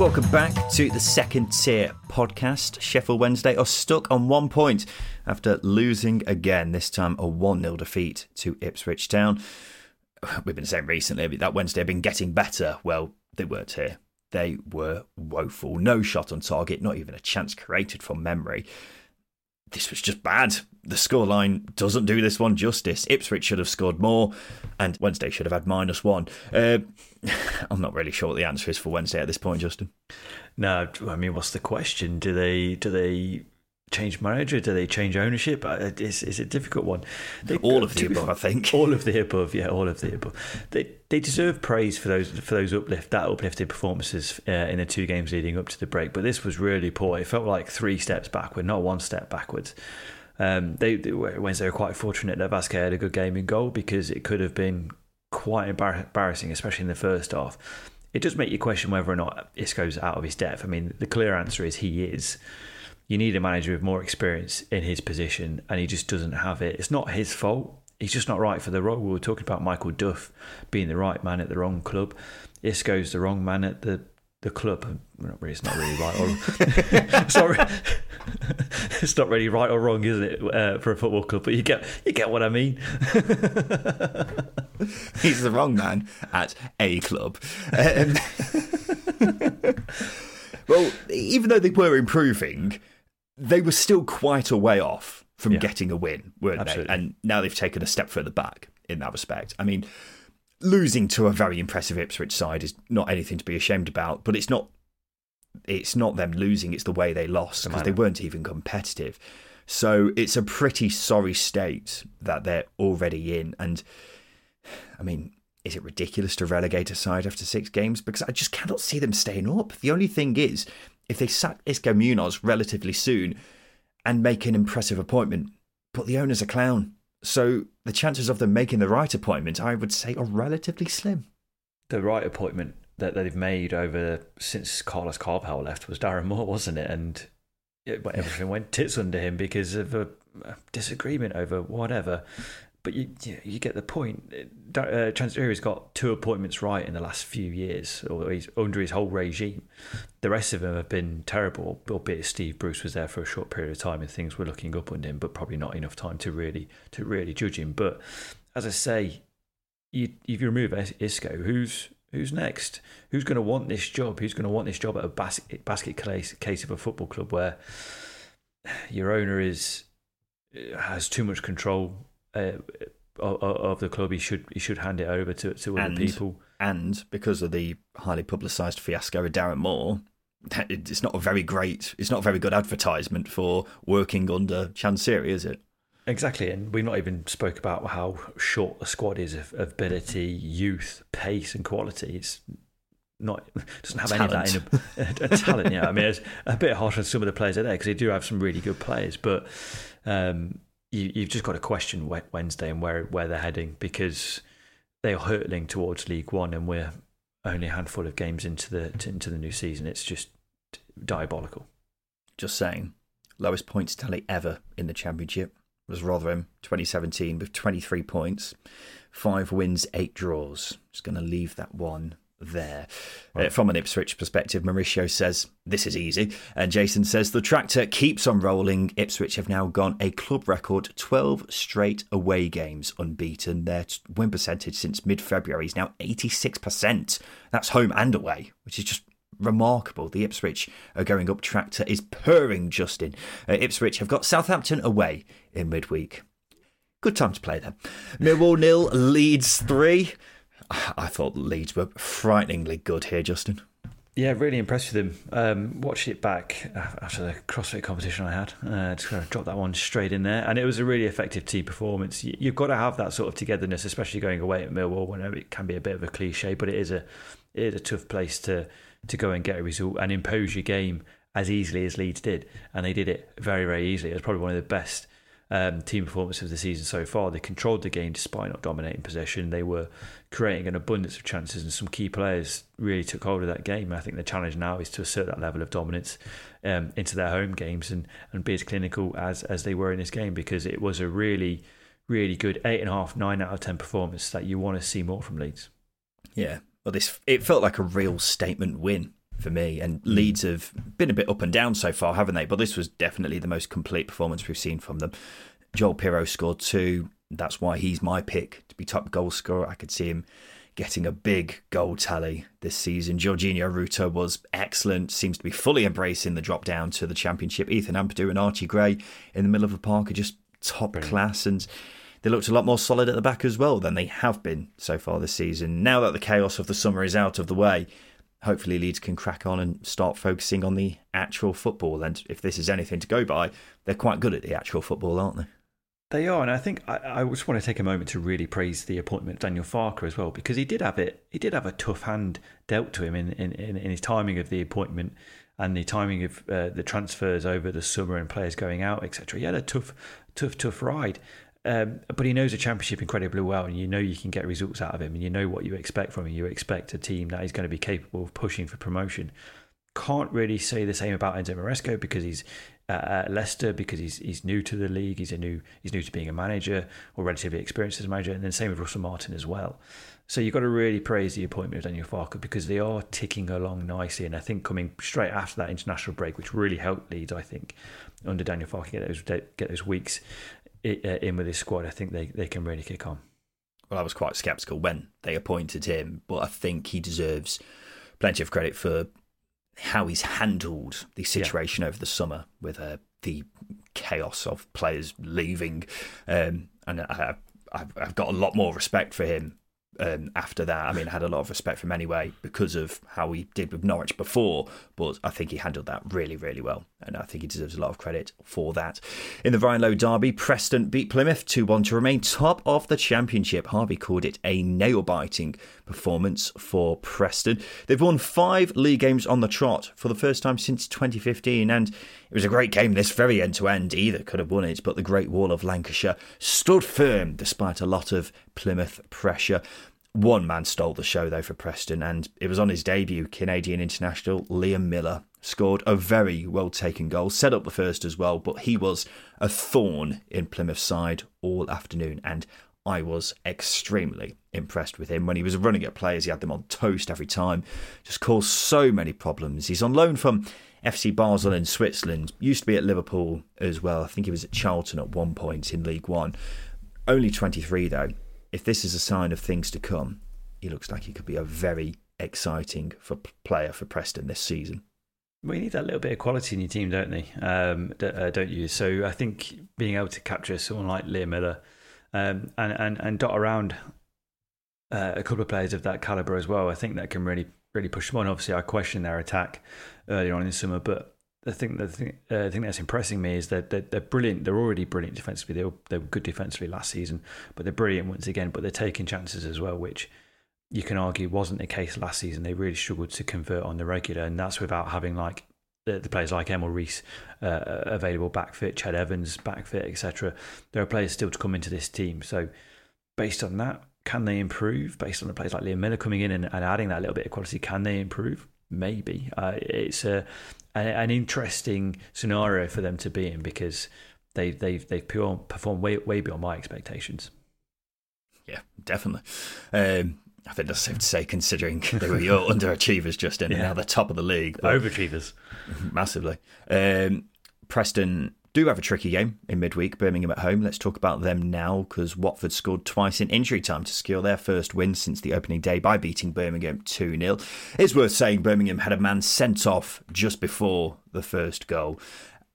Welcome back to the Second Tier podcast. Sheffield Wednesday are stuck on one point after losing again, this time a one nil defeat to Ipswich Town. We've been saying recently that Wednesday have been getting better. Well, they weren't here. They were woeful. No shot on target, not even a chance created from memory. This was just bad. The scoreline doesn't do this one justice. Ipswich should have scored more and Wednesday should have had minus one. Uh, I'm not really sure what the answer is for Wednesday at this point, Justin. No, I mean, what's the question? Do they do they change manager? Do they change ownership? It's, it's a difficult one. They, all of the above, I think. All of the above, yeah, all of the above. They they deserve praise for those for those uplift that uplifted performances uh, in the two games leading up to the break, but this was really poor. It felt like three steps backward, not one step backwards. Um, they, they Wednesday were quite fortunate that Vázquez had a good game in goal because it could have been quite embarrassing, especially in the first half. It does make you question whether or not Isco's out of his depth. I mean, the clear answer is he is. You need a manager with more experience in his position, and he just doesn't have it. It's not his fault. He's just not right for the role. We were talking about Michael Duff being the right man at the wrong club. Isco's the wrong man at the, the club. It's not really right or sorry, it's not really right or wrong, is it, uh, for a football club? But you get you get what I mean. He's the wrong man at a club. Um, well, even though they were improving, they were still quite a way off from yeah. getting a win, weren't Absolutely. they? And now they've taken a step further back in that respect. I mean, losing to a very impressive Ipswich side is not anything to be ashamed about, but it's not it's not them losing, it's the way they lost, because they weren't even competitive. So it's a pretty sorry state that they're already in. And, I mean, is it ridiculous to relegate a side after six games? Because I just cannot see them staying up. The only thing is, if they sack Isco Munoz relatively soon and make an impressive appointment, but the owner's a clown. So the chances of them making the right appointment, I would say, are relatively slim. The right appointment that they've made over since Carlos Carvalho left was Darren Moore, wasn't it? And it, everything went tits under him because of a, a disagreement over whatever. But you you get the point. Uh, Chansiri's got two appointments right in the last few years, or he's under his whole regime. The rest of them have been terrible, albeit Steve Bruce was there for a short period of time and things were looking up on him, but probably not enough time to really to really judge him. But as I say, you, if you remove Isco, who's who's next? Who's going to want this job? Who's going to want this job at a basket, basket case, case of a football club where your owner is has too much control uh, of, of the club? He should he should hand it over to, to other and, people. And because of the highly publicised fiasco of Darren Moore, it's not a very great, it's not a very good advertisement for working under Chansiri, is it? Exactly, and we've not even spoke about how short the squad is of ability, youth, pace, and quality. It's not doesn't have talent. any of that in a, a, a talent. Yeah, I mean, it's a bit harsh on some of the players out there because they do have some really good players, but um, you, you've just got to question Wednesday and where where they're heading, because they are hurtling towards League One, and we're only a handful of games into the into the new season. It's just diabolical. Just saying, lowest points tally ever in the Championship was Rotherham twenty seventeen with twenty-three points, five wins, eight draws. Just going to leave that one there. Right. Uh, from an Ipswich perspective, Mauricio says, this is easy. And Jason says, the tractor keeps on rolling. Ipswich have now gone a club record twelve straight away games unbeaten. Their win percentage since mid-February is now eighty-six percent. That's home and away, which is just remarkable. The Ipswich are going up. Tractor is purring, Justin. Uh, Ipswich have got Southampton away in midweek. Good time to play them. Millwall nil, Leeds three. I thought Leeds were frighteningly good here, Justin. Yeah, really impressed with them. Um, watched it back after the CrossFit competition I had. Uh, just going to drop that one straight in there. And it was a really effective team performance. You've got to have that sort of togetherness, especially going away at Millwall. When it can be a bit of a cliche, but it is a it is a tough place to to go and get a result and impose your game as easily as Leeds did. And they did it very, very easily. It was probably one of the best um, team performances of the season so far. They controlled the game despite not dominating possession. They were creating an abundance of chances, and some key players really took hold of that game. I think the challenge now is to assert that level of dominance um, into their home games and, and be as clinical as, as they were in this game, because it was a really, really good eight point five, nine out of ten performance that you want to see more from Leeds. Yeah. Well, this it felt like a real statement win for me, and Leeds have been a bit up and down so far, haven't they? But this was definitely the most complete performance we've seen from them. Joel Pirro scored two. That's why he's my pick to be top goal scorer. I could see him getting a big goal tally this season. Jorginho Ruto was excellent, seems to be fully embracing the drop down to the Championship. Ethan Ampadu and Archie Gray in the middle of the park are just top Brilliant. class, and they looked a lot more solid at the back as well than they have been so far this season. Now that the chaos of the summer is out of the way, hopefully Leeds can crack on and start focusing on the actual football. And if this is anything to go by, they're quite good at the actual football, aren't they? They are, and I think I, I just want to take a moment to really praise the appointment of Daniel Farke as well, because he did have it. He did have a tough hand dealt to him in, in, in his timing of the appointment and the timing of uh, the transfers over the summer and players going out, et cetera. He had a tough, tough, tough ride. Um, but he knows the Championship incredibly well, and you know you can get results out of him, and you know what you expect from him. You expect a team that is going to be capable of pushing for promotion. Can't really say the same about Enzo Maresco, because he's uh, at Leicester, because he's he's new to the league, he's a new he's new to being a manager, or relatively experienced as a manager, and then same with Russell Martin as well. So you've got to really praise the appointment of Daniel Farke, because they are ticking along nicely, and I think coming straight after that international break, which really helped Leeds, I think, under Daniel Farke get those get those weeks in with his squad, I think they, they can really kick on. Well, I was quite sceptical when they appointed him, but I think he deserves plenty of credit for how he's handled the situation yeah. over the summer with uh, the chaos of players leaving. Um, and I, I've, I've got a lot more respect for him um, after that. I mean, I had a lot of respect for him anyway because of how he did with Norwich before, but I think he handled that really, really well. And I think he deserves a lot of credit for that. In the Ryan Lowe derby, Preston beat Plymouth two one to remain top of the Championship. Harvey called it a nail-biting performance for Preston. They've won five league games on the trot for the first time since twenty fifteen, and it was a great game. This very end-to-end, either could have won it, but the Great Wall of Lancashire stood firm despite a lot of Plymouth pressure. One man stole the show, though, for Preston, and it was on his debut. Canadian international Liam Millar scored a very well-taken goal, set up the first as well, but he was a thorn in Plymouth's side all afternoon, and I was extremely impressed with him. When he was running at players, he had them on toast every time. Just caused so many problems. He's on loan from F C Basel in Switzerland, used to be at Liverpool as well. I think he was at Charlton at one point in League One. Only twenty-three, though. If this is a sign of things to come, he looks like he could be a very exciting for player for Preston this season. We need that little bit of quality in your team, don't they? Um, uh, don't you? So I think being able to capture someone like Liam Millar um, and, and, and dot around uh, a couple of players of that calibre as well, I think that can really really push them on. Obviously, I questioned their attack earlier on in the summer, but I think the thing, uh, thing that's impressing me is that they're, they're brilliant. They're already brilliant defensively. They were, they were good defensively last season, but they're brilliant once again. But they're taking chances as well, which you can argue wasn't the case last season. They really struggled to convert on the regular, and that's without having like the, the players like Emil Reese uh, available back fit, Chad Evans back fit, et cetera. There are players still to come into this team. So based on that, can they improve? Based on the players like Liam Millar coming in and, and adding that little bit of quality, can they improve? Maybe. Uh, it's a, a, an interesting scenario for them to be in because they've they've they've performed way way beyond my expectations. Yeah, definitely. Um, I think that's safe to say, considering they were your underachievers just in, yeah. and now they're top of the league. Overachievers, massively. Um, Preston do have a tricky game in midweek. Birmingham at home. Let's talk about them now, because Watford scored twice in injury time to secure their first win since the opening day by beating Birmingham two nil. It's worth saying Birmingham had a man sent off just before the first goal.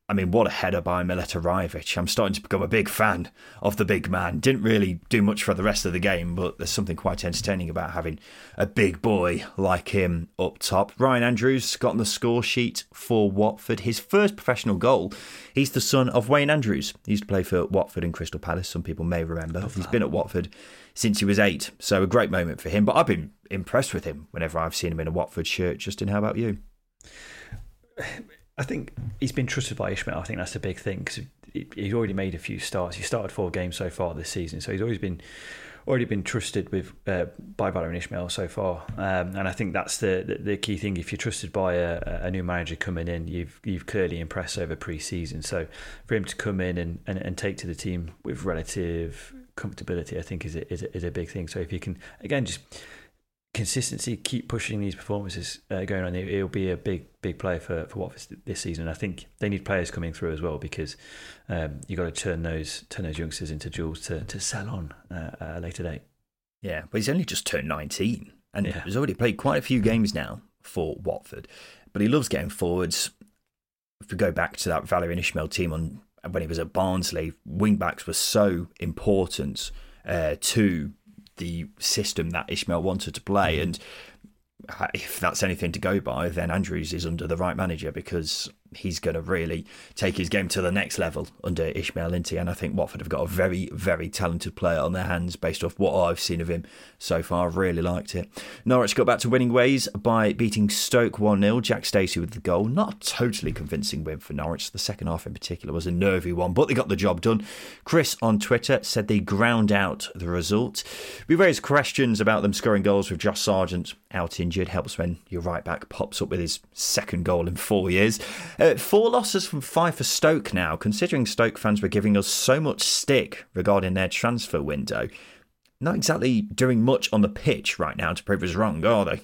I mean, what a header by Miletić. I'm starting to become a big fan of the big man. Didn't really do much for the rest of the game, but there's something quite entertaining about having a big boy like him up top. Ryan Andrews got on the score sheet for Watford. His first professional goal. He's the son of Wayne Andrews. He used to play for Watford and Crystal Palace. Some people may remember. He's been at Watford since he was eight. So a great moment for him. But I've been impressed with him whenever I've seen him in a Watford shirt. Justin, how about you? I think he's been trusted by Ismaël. I think that's the big thing, because he's already made a few starts. He started four games so far this season, so he's always been already been trusted with uh, by Valérien Ismaël so far. Um, and I think that's the, the the key thing. If you're trusted by a, a new manager coming in, you've you've clearly impressed over pre-season. So for him to come in and, and, and take to the team with relative comfortability, I think is a, is a, is a big thing. So if you can again just. Consistency, keep pushing these performances uh, going on. It, it'll be a big, big play for, for Watford this season. I think they need players coming through as well, because um, you've got to turn those turn those youngsters into jewels to, to sell on uh, at a later date. Yeah, but he's only just turned nineteen and yeah. he's already played quite a few games now for Watford. But he loves getting forwards. If we go back to that Valérien Ismaël team on when he was at Barnsley, wing-backs were so important uh, to the system that Ismaël wanted to play, and if that's anything to go by, then Andrews is under the right manager, because he's going to really take his game to the next level under Ismaël Inti. And I think Watford have got a very, very talented player on their hands based off what I've seen of him so far. I've really liked it. Norwich got back to winning ways by beating Stoke one nil. Jack Stacey with the goal. Not a totally convincing win for Norwich. The second half in particular was a nervy one, but they got the job done. Chris on Twitter said they ground out the result. We raised questions about them scoring goals with Josh Sargent out injured. Helps when your right back pops up with his second goal in four years. Uh, four losses from five for Stoke now, considering Stoke fans were giving us so much stick regarding their transfer window. Not exactly doing much on the pitch right now to prove us wrong, are they?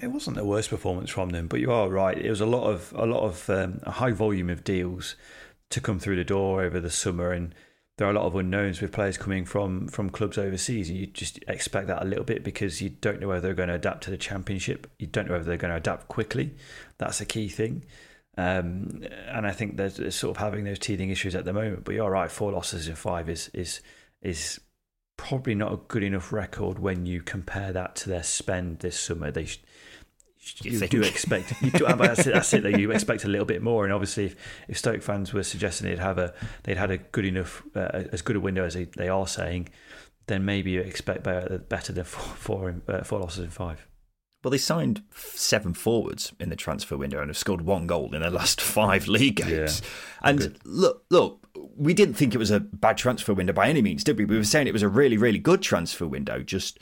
It wasn't the worst performance from them, but you are right. It was a lot of a lot of um, a high volume of deals to come through the door over the summer, and there are a lot of unknowns with players coming from from clubs overseas, and you just expect that a little bit, because you don't know whether they're going to adapt to the Championship. You don't know whether they're going to adapt quickly. That's a key thing. Um, and I think they're sort of having those teething issues at the moment. But you're right, four losses in five is is is probably not a good enough record when you compare that to their spend this summer. They should, you, you do expect you do, that's it, that's it, you expect a little bit more. And obviously, if, if Stoke fans were suggesting they'd have a they'd had a good enough uh, as good a window as they, they are saying, then maybe you expect better, better than four four, in, uh, four losses in five. Well, they signed seven forwards in the transfer window and have scored one goal in their last five league games. Yeah, and good. look, look, we didn't think it was a bad transfer window by any means, did we? We were saying it was a really, really good transfer window, just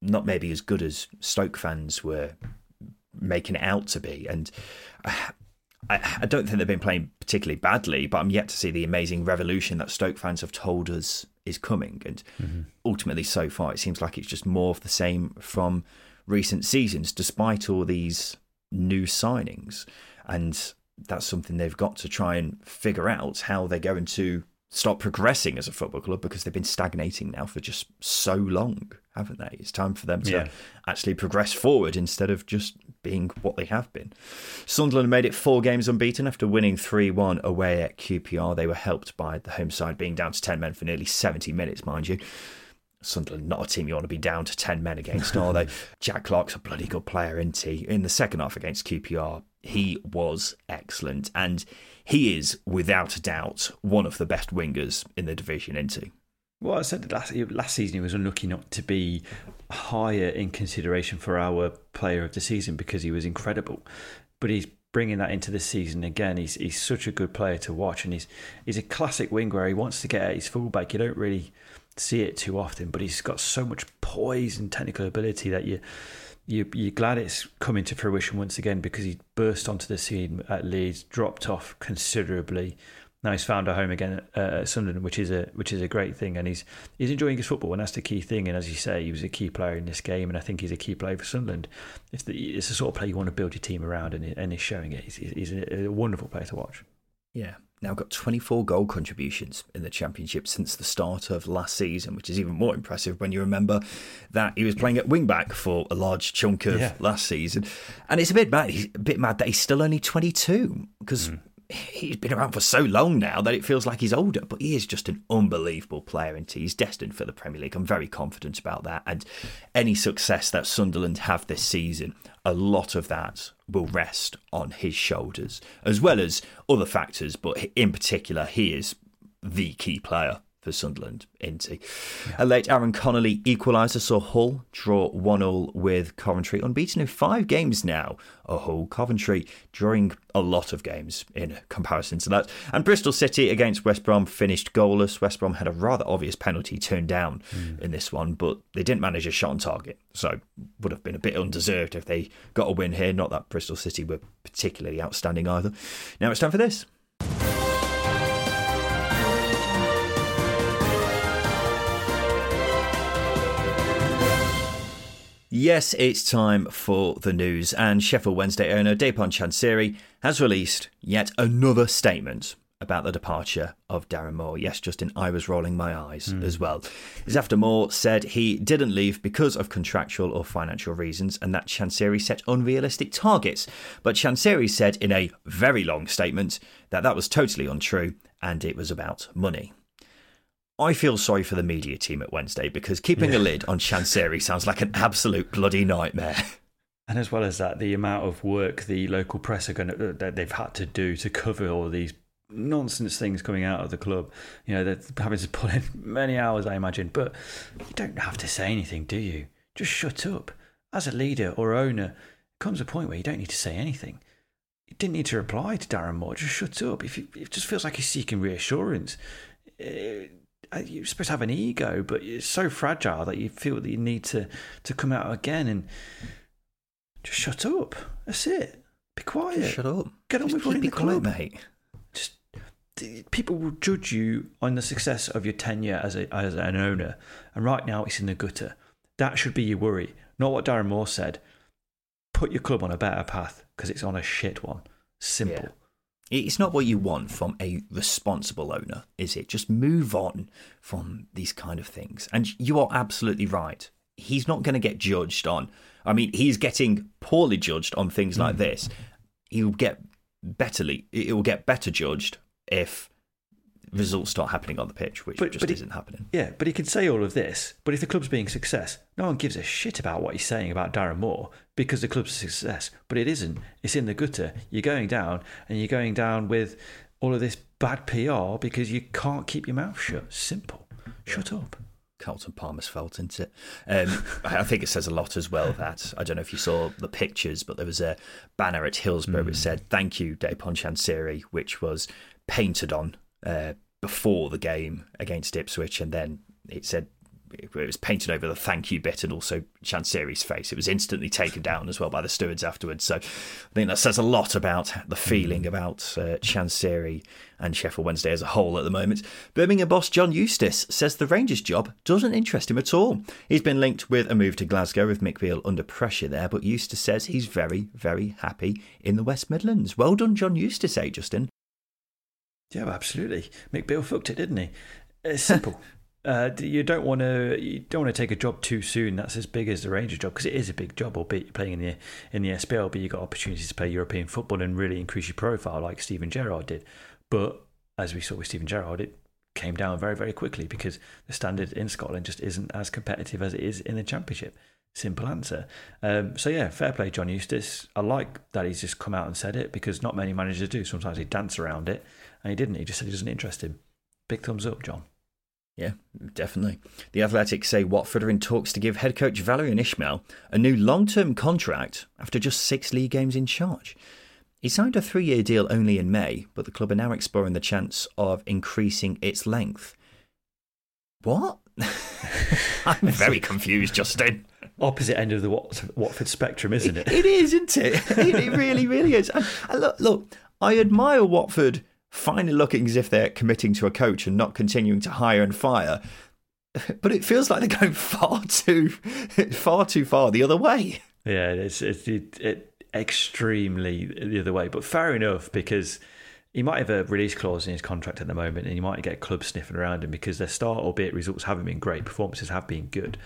not maybe as good as Stoke fans were making it out to be. And I, I don't think they've been playing particularly badly, but I'm yet to see the amazing revolution that Stoke fans have told us is coming. And mm-hmm. ultimately, so far, it seems like it's just more of the same from recent seasons, despite all these new signings. And that's something they've got to try and figure out, how they're going to start progressing as a football club, because they've been stagnating now for just so long, haven't they? It's time for them to yeah. actually progress forward instead of just being what they have been. Sunderland made it four games unbeaten after winning three one away at Q P R. They were helped by the home side being down to ten men for nearly seventy minutes, mind you. Sunderland, not a team you want to be down to ten men against, are they? Jack Clark's a bloody good player, isn't he? In the second half against Q P R, he was excellent, and he is, without a doubt, one of the best wingers in the division, isn't he? Well, I said last, last season he was unlucky not to be higher in consideration for our player of the season because he was incredible. But he's bringing that into this season again. He's he's such a good player to watch, and he's, he's a classic winger where he wants to get at his fullback. You don't really see it too often, but he's got so much poise and technical ability that you... You, you're glad it's coming to fruition once again, because he burst onto the scene at Leeds, dropped off considerably. Now he's found a home again at uh, Sunderland, which is a which is a great thing, and he's he's enjoying his football, and that's the key thing. And as you say, he was a key player in this game, and I think he's a key player for Sunderland. It's the it's the sort of player you want to build your team around, and and he's showing it. He's, he's a, a wonderful player to watch. Yeah. Now got twenty-four goal contributions in the Championship since the start of last season, which is even more impressive when you remember that he was playing at wing-back for a large chunk of yeah. last season. And it's a bit mad, he's a bit mad that he's still only twenty-two, because mm. he's been around for so long now that it feels like he's older, but he is just an unbelievable player, and he's destined for the Premier League. I'm very confident about that, and any success that Sunderland have this season, a lot of that will rest on his shoulders, as well as other factors, but in particular, he is the key player for Sunderland, isn't he? Yeah. A late Aaron Connolly equaliser saw Hull draw one all with Coventry. Unbeaten in five games now, a Hull. Coventry drawing a lot of games in comparison to that. And Bristol City against West Brom finished goalless. West Brom had a rather obvious penalty turned down mm. in this one, but they didn't manage a shot on target, so would have been a bit undeserved if they got a win here. Not that Bristol City were particularly outstanding either. Now it's time for this. Yes, it's time for the news, and Sheffield Wednesday owner Dejphon Chansiri has released yet another statement about the departure of Darren Moore. Yes, Justin, I was rolling my eyes mm. as well. It's after Moore said he didn't leave because of contractual or financial reasons, and that Chansiri set unrealistic targets. But Chansiri said in a very long statement that that was totally untrue and it was about money. I feel sorry for the media team at Wednesday, because keeping yeah. a lid on Chansiri sounds like an absolute bloody nightmare. And as well as that, the amount of work the local press are going to, that they've had to do to cover all these nonsense things coming out of the club. You know, they're having to put in many hours, I imagine. But you don't have to say anything, do you? Just shut up. As a leader or owner, comes a point where you don't need to say anything. You didn't need to reply to Darren Moore. Just shut up. If you, it just feels like he's seeking reassurance. It, You're supposed to have an ego, but it's so fragile that you feel that you need to, to come out again and just shut up. That's it. Be quiet. Just shut up. Get on just with running the club, mate. Just people will judge you on the success of your tenure as a as an owner, and right now it's in the gutter. That should be your worry, not what Darren Moore said. Put your club on a better path, because it's on a shit one. Simple. Yeah. It's not what you want from a responsible owner, is it? Just move on from these kind of things. And you are absolutely right. He's not going to get judged on... I mean, he's getting poorly judged on things like this. He'll get betterly, he'll get better judged if results start happening on the pitch, which but, just but isn't he, happening. Yeah, but he can say all of this, but if the club's being a success, no one gives a shit about what he's saying about Darren Moore, because the club's a success, but it isn't. It's in the gutter. You're going down, and you're going down with all of this bad P R because you can't keep your mouth shut. Simple. Shut up. Carlton Palmer's fault, isn't it? Um, I think it says a lot as well that, I don't know if you saw the pictures, but there was a banner at Hillsborough mm. which said, "Thank you, Dejphon Chansiri," which was painted on Uh, before the game against Ipswich, and then it said it was painted over the thank you bit and also Chansiri's face. It was instantly taken down as well by the stewards afterwards. So I think that says a lot about the feeling about uh, Chansiri and Sheffield Wednesday as a whole at the moment. Birmingham boss John Eustace says the Rangers job doesn't interest him at all. He's been linked with a move to Glasgow with Mick Beale under pressure there, but Eustace says he's very, very happy in the West Midlands. Well done, John Eustace, eh, Justin? Yeah, absolutely. McBeal fucked it, didn't he? It's simple. uh, you don't want to you don't want to take a job too soon. That's as big as the Rangers job, because it is a big job, albeit you're playing in the in the S P L, but you got opportunities to play European football and really increase your profile, like Steven Gerrard did. But as we saw with Steven Gerrard, it came down very, very quickly because the standard in Scotland just isn't as competitive as it is in the Championship. Simple answer. Um, so yeah, fair play, John Eustace. I like that he's just come out and said it, because not many managers do. Sometimes they dance around it, and he didn't. He just said it doesn't interest him. Big thumbs up, John. Yeah, definitely. The Athletic say Watford are in talks to give head coach Valérien Ismaël a new long-term contract after just six league games in charge. He signed a three-year deal only in May, but the club are now exploring the chance of increasing its length. What? I'm very confused, Justin. Opposite end of the Wat- Watford spectrum, isn't it? It, it is, isn't it? It, it really, really is. And, and look, look, I admire Watford finally looking as if they're committing to a coach and not continuing to hire and fire. But it feels like they're going far too, far too far the other way. Yeah, it's it's it, it extremely the other way. But fair enough, because he might have a release clause in his contract at the moment, and he might get clubs sniffing around him because their start, albeit results haven't been great, performances have been good.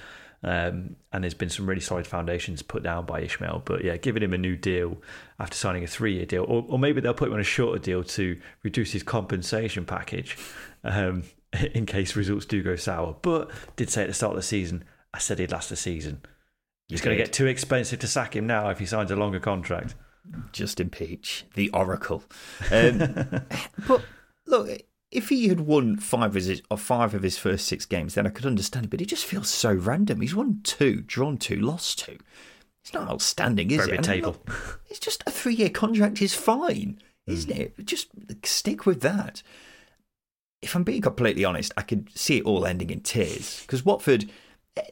Um, and there's been some really solid foundations put down by Ismaël, but yeah, giving him a new deal after signing a three-year deal, or, or maybe they'll put him on a shorter deal to reduce his compensation package um, in case results do go sour. But did say at the start of the season, I said he'd last the season. It's going to get too expensive to sack him now if he signs a longer contract. Just impeach the Oracle. Um, but look, if he had won five of, his, or five of his first six games, then I could understand it. But it just feels so random. He's won two, drawn two, lost two. It's not outstanding, is it? Table. Look, it's just a three-year contract is fine, isn't mm. it? Just stick with that. If I'm being completely honest, I could see it all ending in tears. Because Watford,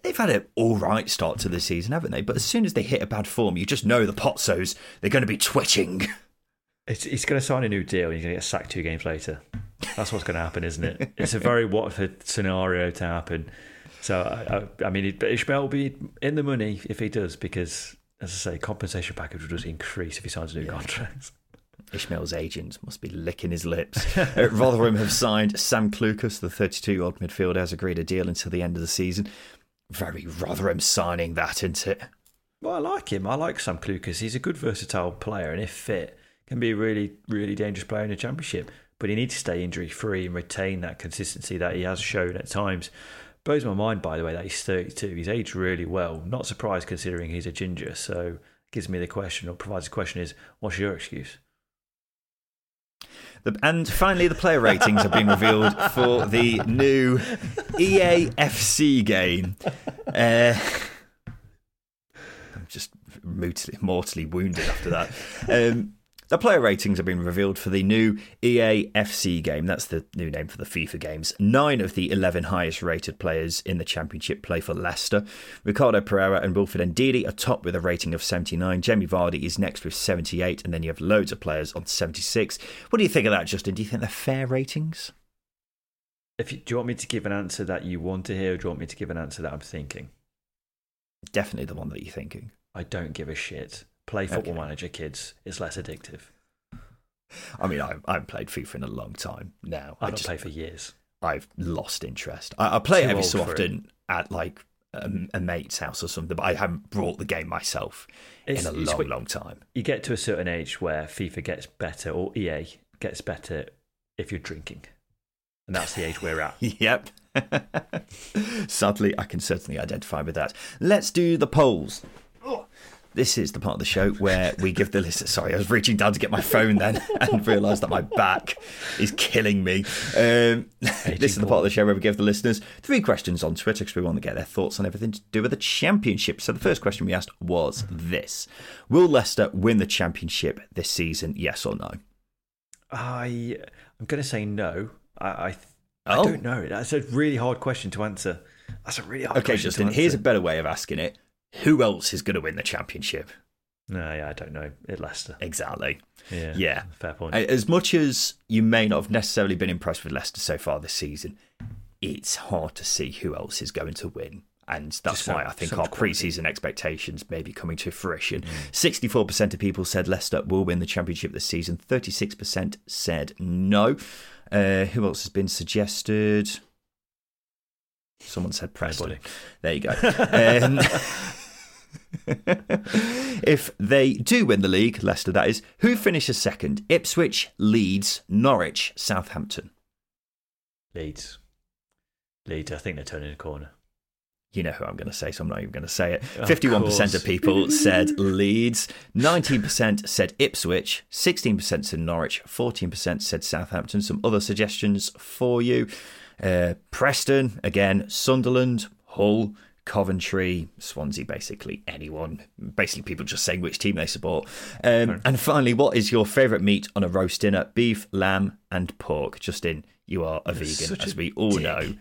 they've had an all right start to the season, haven't they? But as soon as they hit a bad form, you just know the Potsos, they're going to be twitching. It's, it's going to sign a new deal and he's going to get sacked two games later. That's what's going to happen, isn't it? It's a very Watford scenario to happen. So, I, I, I mean, Ismaël will be in the money if he does, because, as I say, compensation package will just increase if he signs a new yeah. contract. Ishmael's agent must be licking his lips. uh, Rotherham have signed Sam Clucas, the thirty-two-year-old midfielder, has agreed a deal until the end of the season. Very Rotherham signing that, isn't it? Well, I like him. I like Sam Clucas. He's a good, versatile player, and if fit, can be a really, really dangerous player in the Championship. But he needs to stay injury-free and retain that consistency that he has shown at times. Blows my mind, by the way, that he's thirty-two. He's aged really well. Not surprised considering he's a ginger. So gives me the question, or provides the question is, what's your excuse? The, and finally, the player ratings have been revealed for the new E A F C game. Uh, I'm just mortally, mortally wounded after that. Um The player ratings have been revealed for the new E A F C game. That's the new name for the FIFA games. Nine of the eleven highest rated players in the Championship play for Leicester. Ricardo Pereira and Wilfred Ndidi are top with a rating of seventy-nine. Jamie Vardy is next with seventy-eight. And then you have loads of players on seventy-six. What do you think of that, Justin? Do you think they're fair ratings? If you, do you want me to give an answer that you want to hear, or do you want me to give an answer that I'm thinking? Definitely the one that you're thinking. I don't give a shit. Play Football okay. Manager, kids. It's less addictive. I mean, I, I haven't played FIFA in a long time now. I haven't played for years. I've lost interest. I, I play Too it every so often it. at like a, a mate's house or something, but I haven't brought the game myself it's, in a long, long time. You get to a certain age where FIFA gets better, or E A gets better, if you're drinking. And that's the age we're at. Yep. Sadly, I can certainly identify with that. Let's do the polls. This is the part of the show where we give the list... Sorry, I was reaching down to get my phone then and realised that my back is killing me. Um, this is the part of the show where we give the listeners three questions on Twitter because we want to get their thoughts on everything to do with the Championship. So the first question we asked was this. Will Leicester win the Championship this season, yes or no? I, I'm going to say no. I, I, I oh. don't know. That's a really hard question to answer. That's a really hard okay, question Justin, to answer. Okay, Justin, here's a better way of asking it. Who else is going to win the Championship? No, yeah, I don't know. At Leicester. Exactly. Yeah, yeah. Fair point. As much as you may not have necessarily been impressed with Leicester so far this season, it's hard to see who else is going to win. And that's so, why I think so our pre-season expectations may be coming to fruition. Mm. sixty-four percent of people said Leicester will win the Championship this season. thirty-six percent said no. Uh, who else has been suggested? Someone said Preston. There you go. um, if they do win the league, Leicester that is, who finishes second? Ipswich, Leeds, Norwich, Southampton. Leeds. Leeds, I think they're turning a corner. You know who I'm going to say, so I'm not even going to say it. Of fifty-one percent course. Of people said Leeds, nineteen percent said Ipswich, sixteen percent said Norwich, fourteen percent said Southampton. Some other suggestions for you. Uh, Preston, again, Sunderland, Hull, Coventry, Swansea, basically anyone. Basically people just saying which team they support. Um, sure. And finally, what is your favourite meat on a roast dinner? Beef, lamb and pork. Justin, you are a That's vegan, as a we all dick. know.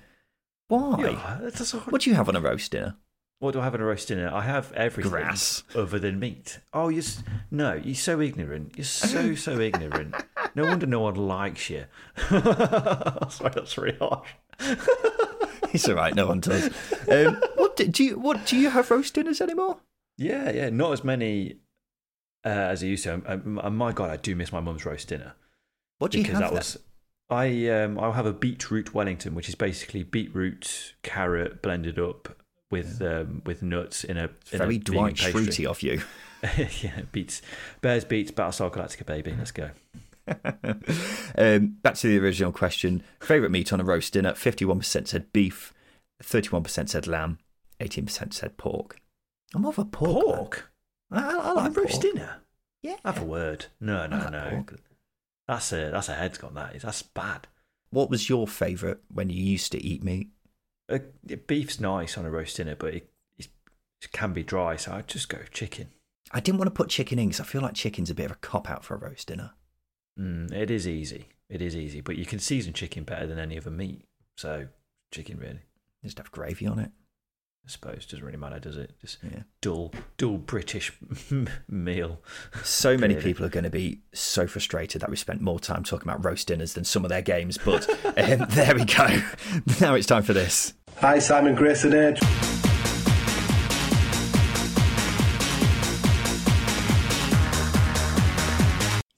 Why? Yeah, that's a... What do you have on a roast dinner? What do I have on a roast dinner? I have everything Grass. other than meat. Oh, you're no, you're so ignorant. You're so, so ignorant. No wonder no one likes you. Sorry, that's really harsh. It's all right, no one does. Um, what do, do you What do you have roast dinners anymore? Yeah, yeah, not as many uh, as I used to. Um, uh, my God, I do miss my mum's roast dinner. What do you have that then? Was, I um I'll have a beetroot Wellington, which is basically beetroot carrot blended up with yeah. um with nuts in a in very a Dwight Schrute of you. Yeah, beets, Bears beets, Battlestar Galactica, baby. Let's go. um, back to the original question: favorite meat on a roast dinner? Fifty-one percent said beef, thirty-one percent said lamb, eighteen percent said pork. I'm more of a pork. Pork. I, I, I like roast pork. dinner. Yeah. Have a word. No, no, like no. Pork. That's a that's a head's gone. That is that's bad. What was your favourite when you used to eat meat? Uh, beef's nice on a roast dinner, but it, it can be dry, so I'd just go chicken. I didn't want to put chicken in because I feel like chicken's a bit of a cop out for a roast dinner. Mm, it is easy. It is easy, but you can season chicken better than any other meat. So chicken really. Just have gravy on it. I suppose it doesn't really matter, does it? Just yeah. dull, dull British meal. So many people are going to be so frustrated that we spent more time talking about roast dinners than some of their games. But um, there we go. Now it's time for this. Hi, Simon Grayson here.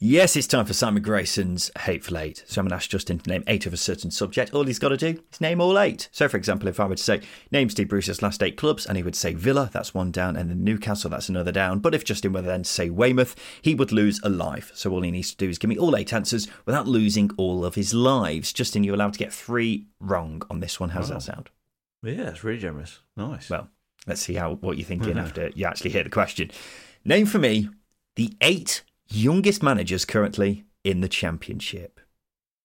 Yes, it's time for Simon Grayson's Hateful Eight. So I'm going to ask Justin to name eight of a certain subject. All he's got to do is name all eight. So, for example, if I were to say, name Steve Bruce's last eight clubs, and he would say Villa, that's one down, and then Newcastle, that's another down. But if Justin were then to say Weymouth, he would lose a life. So all he needs to do is give me all eight answers without losing all of his lives. Justin, you're allowed to get three wrong on this one. How's wow. that sound? Yeah, that's really generous. Nice. Well, let's see how what you're thinking mm-hmm. after you actually hear the question. Name for me the eight youngest managers currently in the Championship.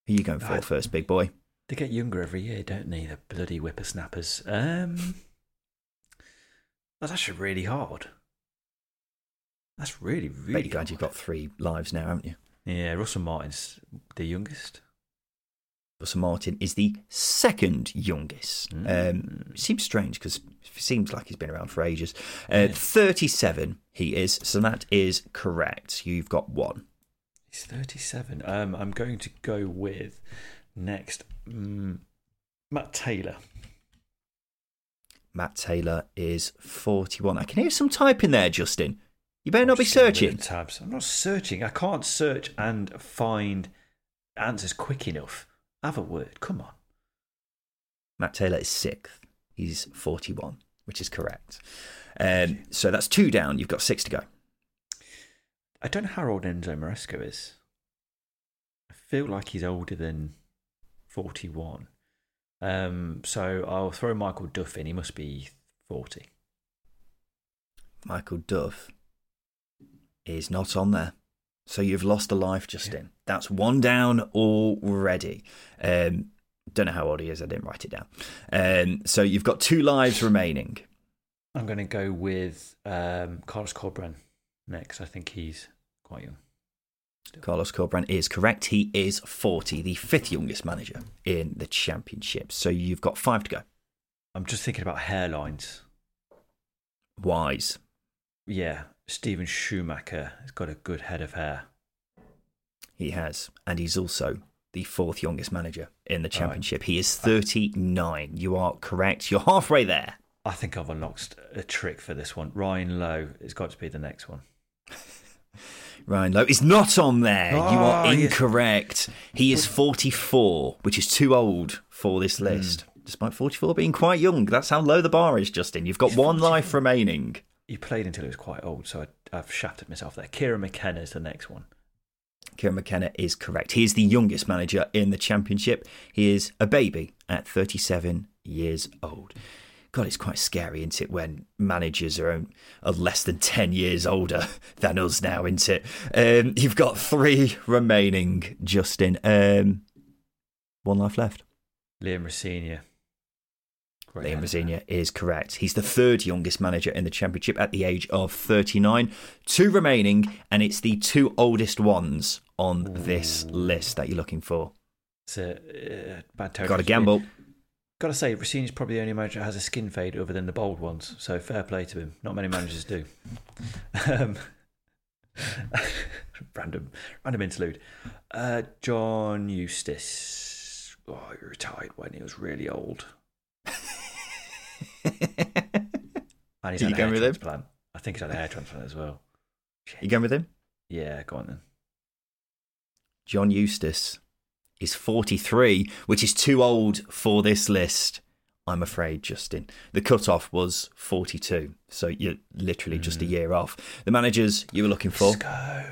Who are you going for I, first, big boy? They get younger every year, don't they? The bloody whippersnappers. Um, that's actually really hard. That's really, really hard. Bet you're glad you've got three lives now, haven't you? Yeah, Russell Martin's the youngest. Russell Martin is the second youngest. Mm. Um, seems strange because it seems like he's been around for ages. Uh, yeah. thirty-seven he is, so that is correct. You've got one. He's thirty-seven. Um, I'm going to go with next um, Matt Taylor. Matt Taylor is forty-one. I can hear some typing there, Justin. You better I'm not be searching. Tabs. I'm not searching. I can't search and find answers quick enough. Have a word, come on. Matt Taylor is sixth. He's forty-one, which is correct. Um, so that's two down. You've got six to go. I don't know how old Enzo Maresco is. I feel like he's older than forty-one. Um, so I'll throw Michael Duff in. He must be forty. Michael Duff is not on there. So you've lost a life, Justin. Yeah. That's one down already. Um, don't know how old he is. I didn't write it down. Um, so you've got two lives remaining. I'm going to go with um, Carlos Corbran next. I think he's quite young. Still. Carlos Corbran is correct. He is forty, the fifth youngest manager in the Championship. So you've got five to go. I'm just thinking about hairlines. Wise. Yeah. Stephen Schumacher has got a good head of hair. He has. And he's also the fourth youngest manager in the Championship. Right. He is thirty-nine. You are correct. You're halfway there. I think I've unlocked a trick for this one. Ryan Lowe has got to be the next one. Ryan Lowe is not on there. Oh, you are incorrect. Yes. He is forty-four, which is too old for this list. Mm. Despite forty-four being quite young, that's how low the bar is, Justin. You've got He's one forty-four. Life remaining. You played until it was quite old, so I, I've shafted myself there. Kieran McKenna is the next one. Kieran McKenna is correct. He is the youngest manager in the Championship. He is a baby at thirty-seven years old. God, it's quite scary, isn't it, when managers are, are less than ten years older than us now, isn't it? Um, you've got three remaining, Justin. Um, one life left. Liam Rossignol. Liam Rossignol is correct. He's the third youngest manager in the Championship at the age of thirty-nine. Two remaining, and it's the two oldest ones on Ooh. This list that you're looking for. It's a uh, bad territory. Got to gamble. Got to say, Rossignol's probably the only manager that has a skin fade other than the bold ones, so fair play to him. Not many managers do. um, random random interlude. Uh, John Eustace. Oh, he retired when he was really old. And he's had a hair transplant. I think he's had a hair transplant as well. Shit. You going with him? Yeah, go on then. John Eustace is forty-three, which is too old for this list, I'm afraid, Justin. The cut-off was forty-two, so you're literally mm. just a year off. The managers you were looking for. Let's go.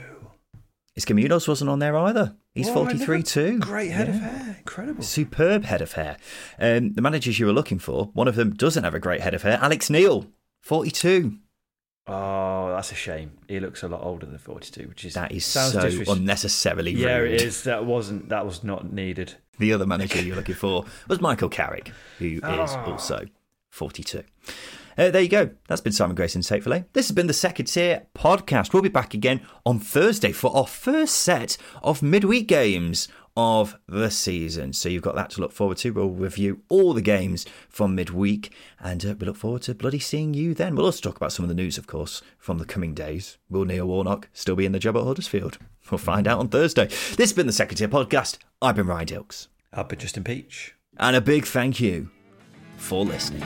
Escamillos wasn't on there either. He's oh, forty-three too. Great head yeah. of hair. Incredible. Superb head of hair. Um, the managers you were looking for, one of them doesn't have a great head of hair. Alex Neil, forty-two. Oh, that's a shame. He looks a lot older than forty-two, which is... That is so different. Unnecessarily rude. Yeah, it is. That wasn't... That was not needed. The other manager you were looking for was Michael Carrick, who oh. is also forty-two. Uh, there you go. That's been Simon Grayson's Take for Lane. This has been the Second Tier Podcast. We'll be back again on Thursday for our first set of midweek games of the season. So you've got that to look forward to. We'll review all the games from midweek and uh, we look forward to bloody seeing you then. We'll also talk about some of the news, of course, from the coming days. Will Neil Warnock still be in the job at Huddersfield? We'll find out on Thursday. This has been the Second Tier Podcast. I've been Ryan Dilks. I've been Justin Peach. And a big thank you for listening.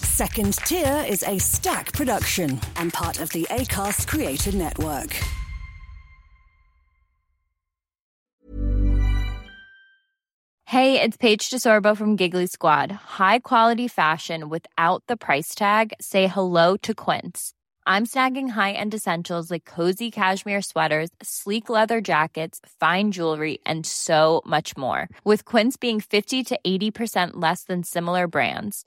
Second Tier is a Stack production and part of the Acast Creator Network. Hey, it's Paige DeSorbo from Giggly Squad. High quality fashion without the price tag. Say hello to Quince. I'm snagging high-end essentials like cozy cashmere sweaters, sleek leather jackets, fine jewelry, and so much more. With Quince being fifty to eighty percent less than similar brands.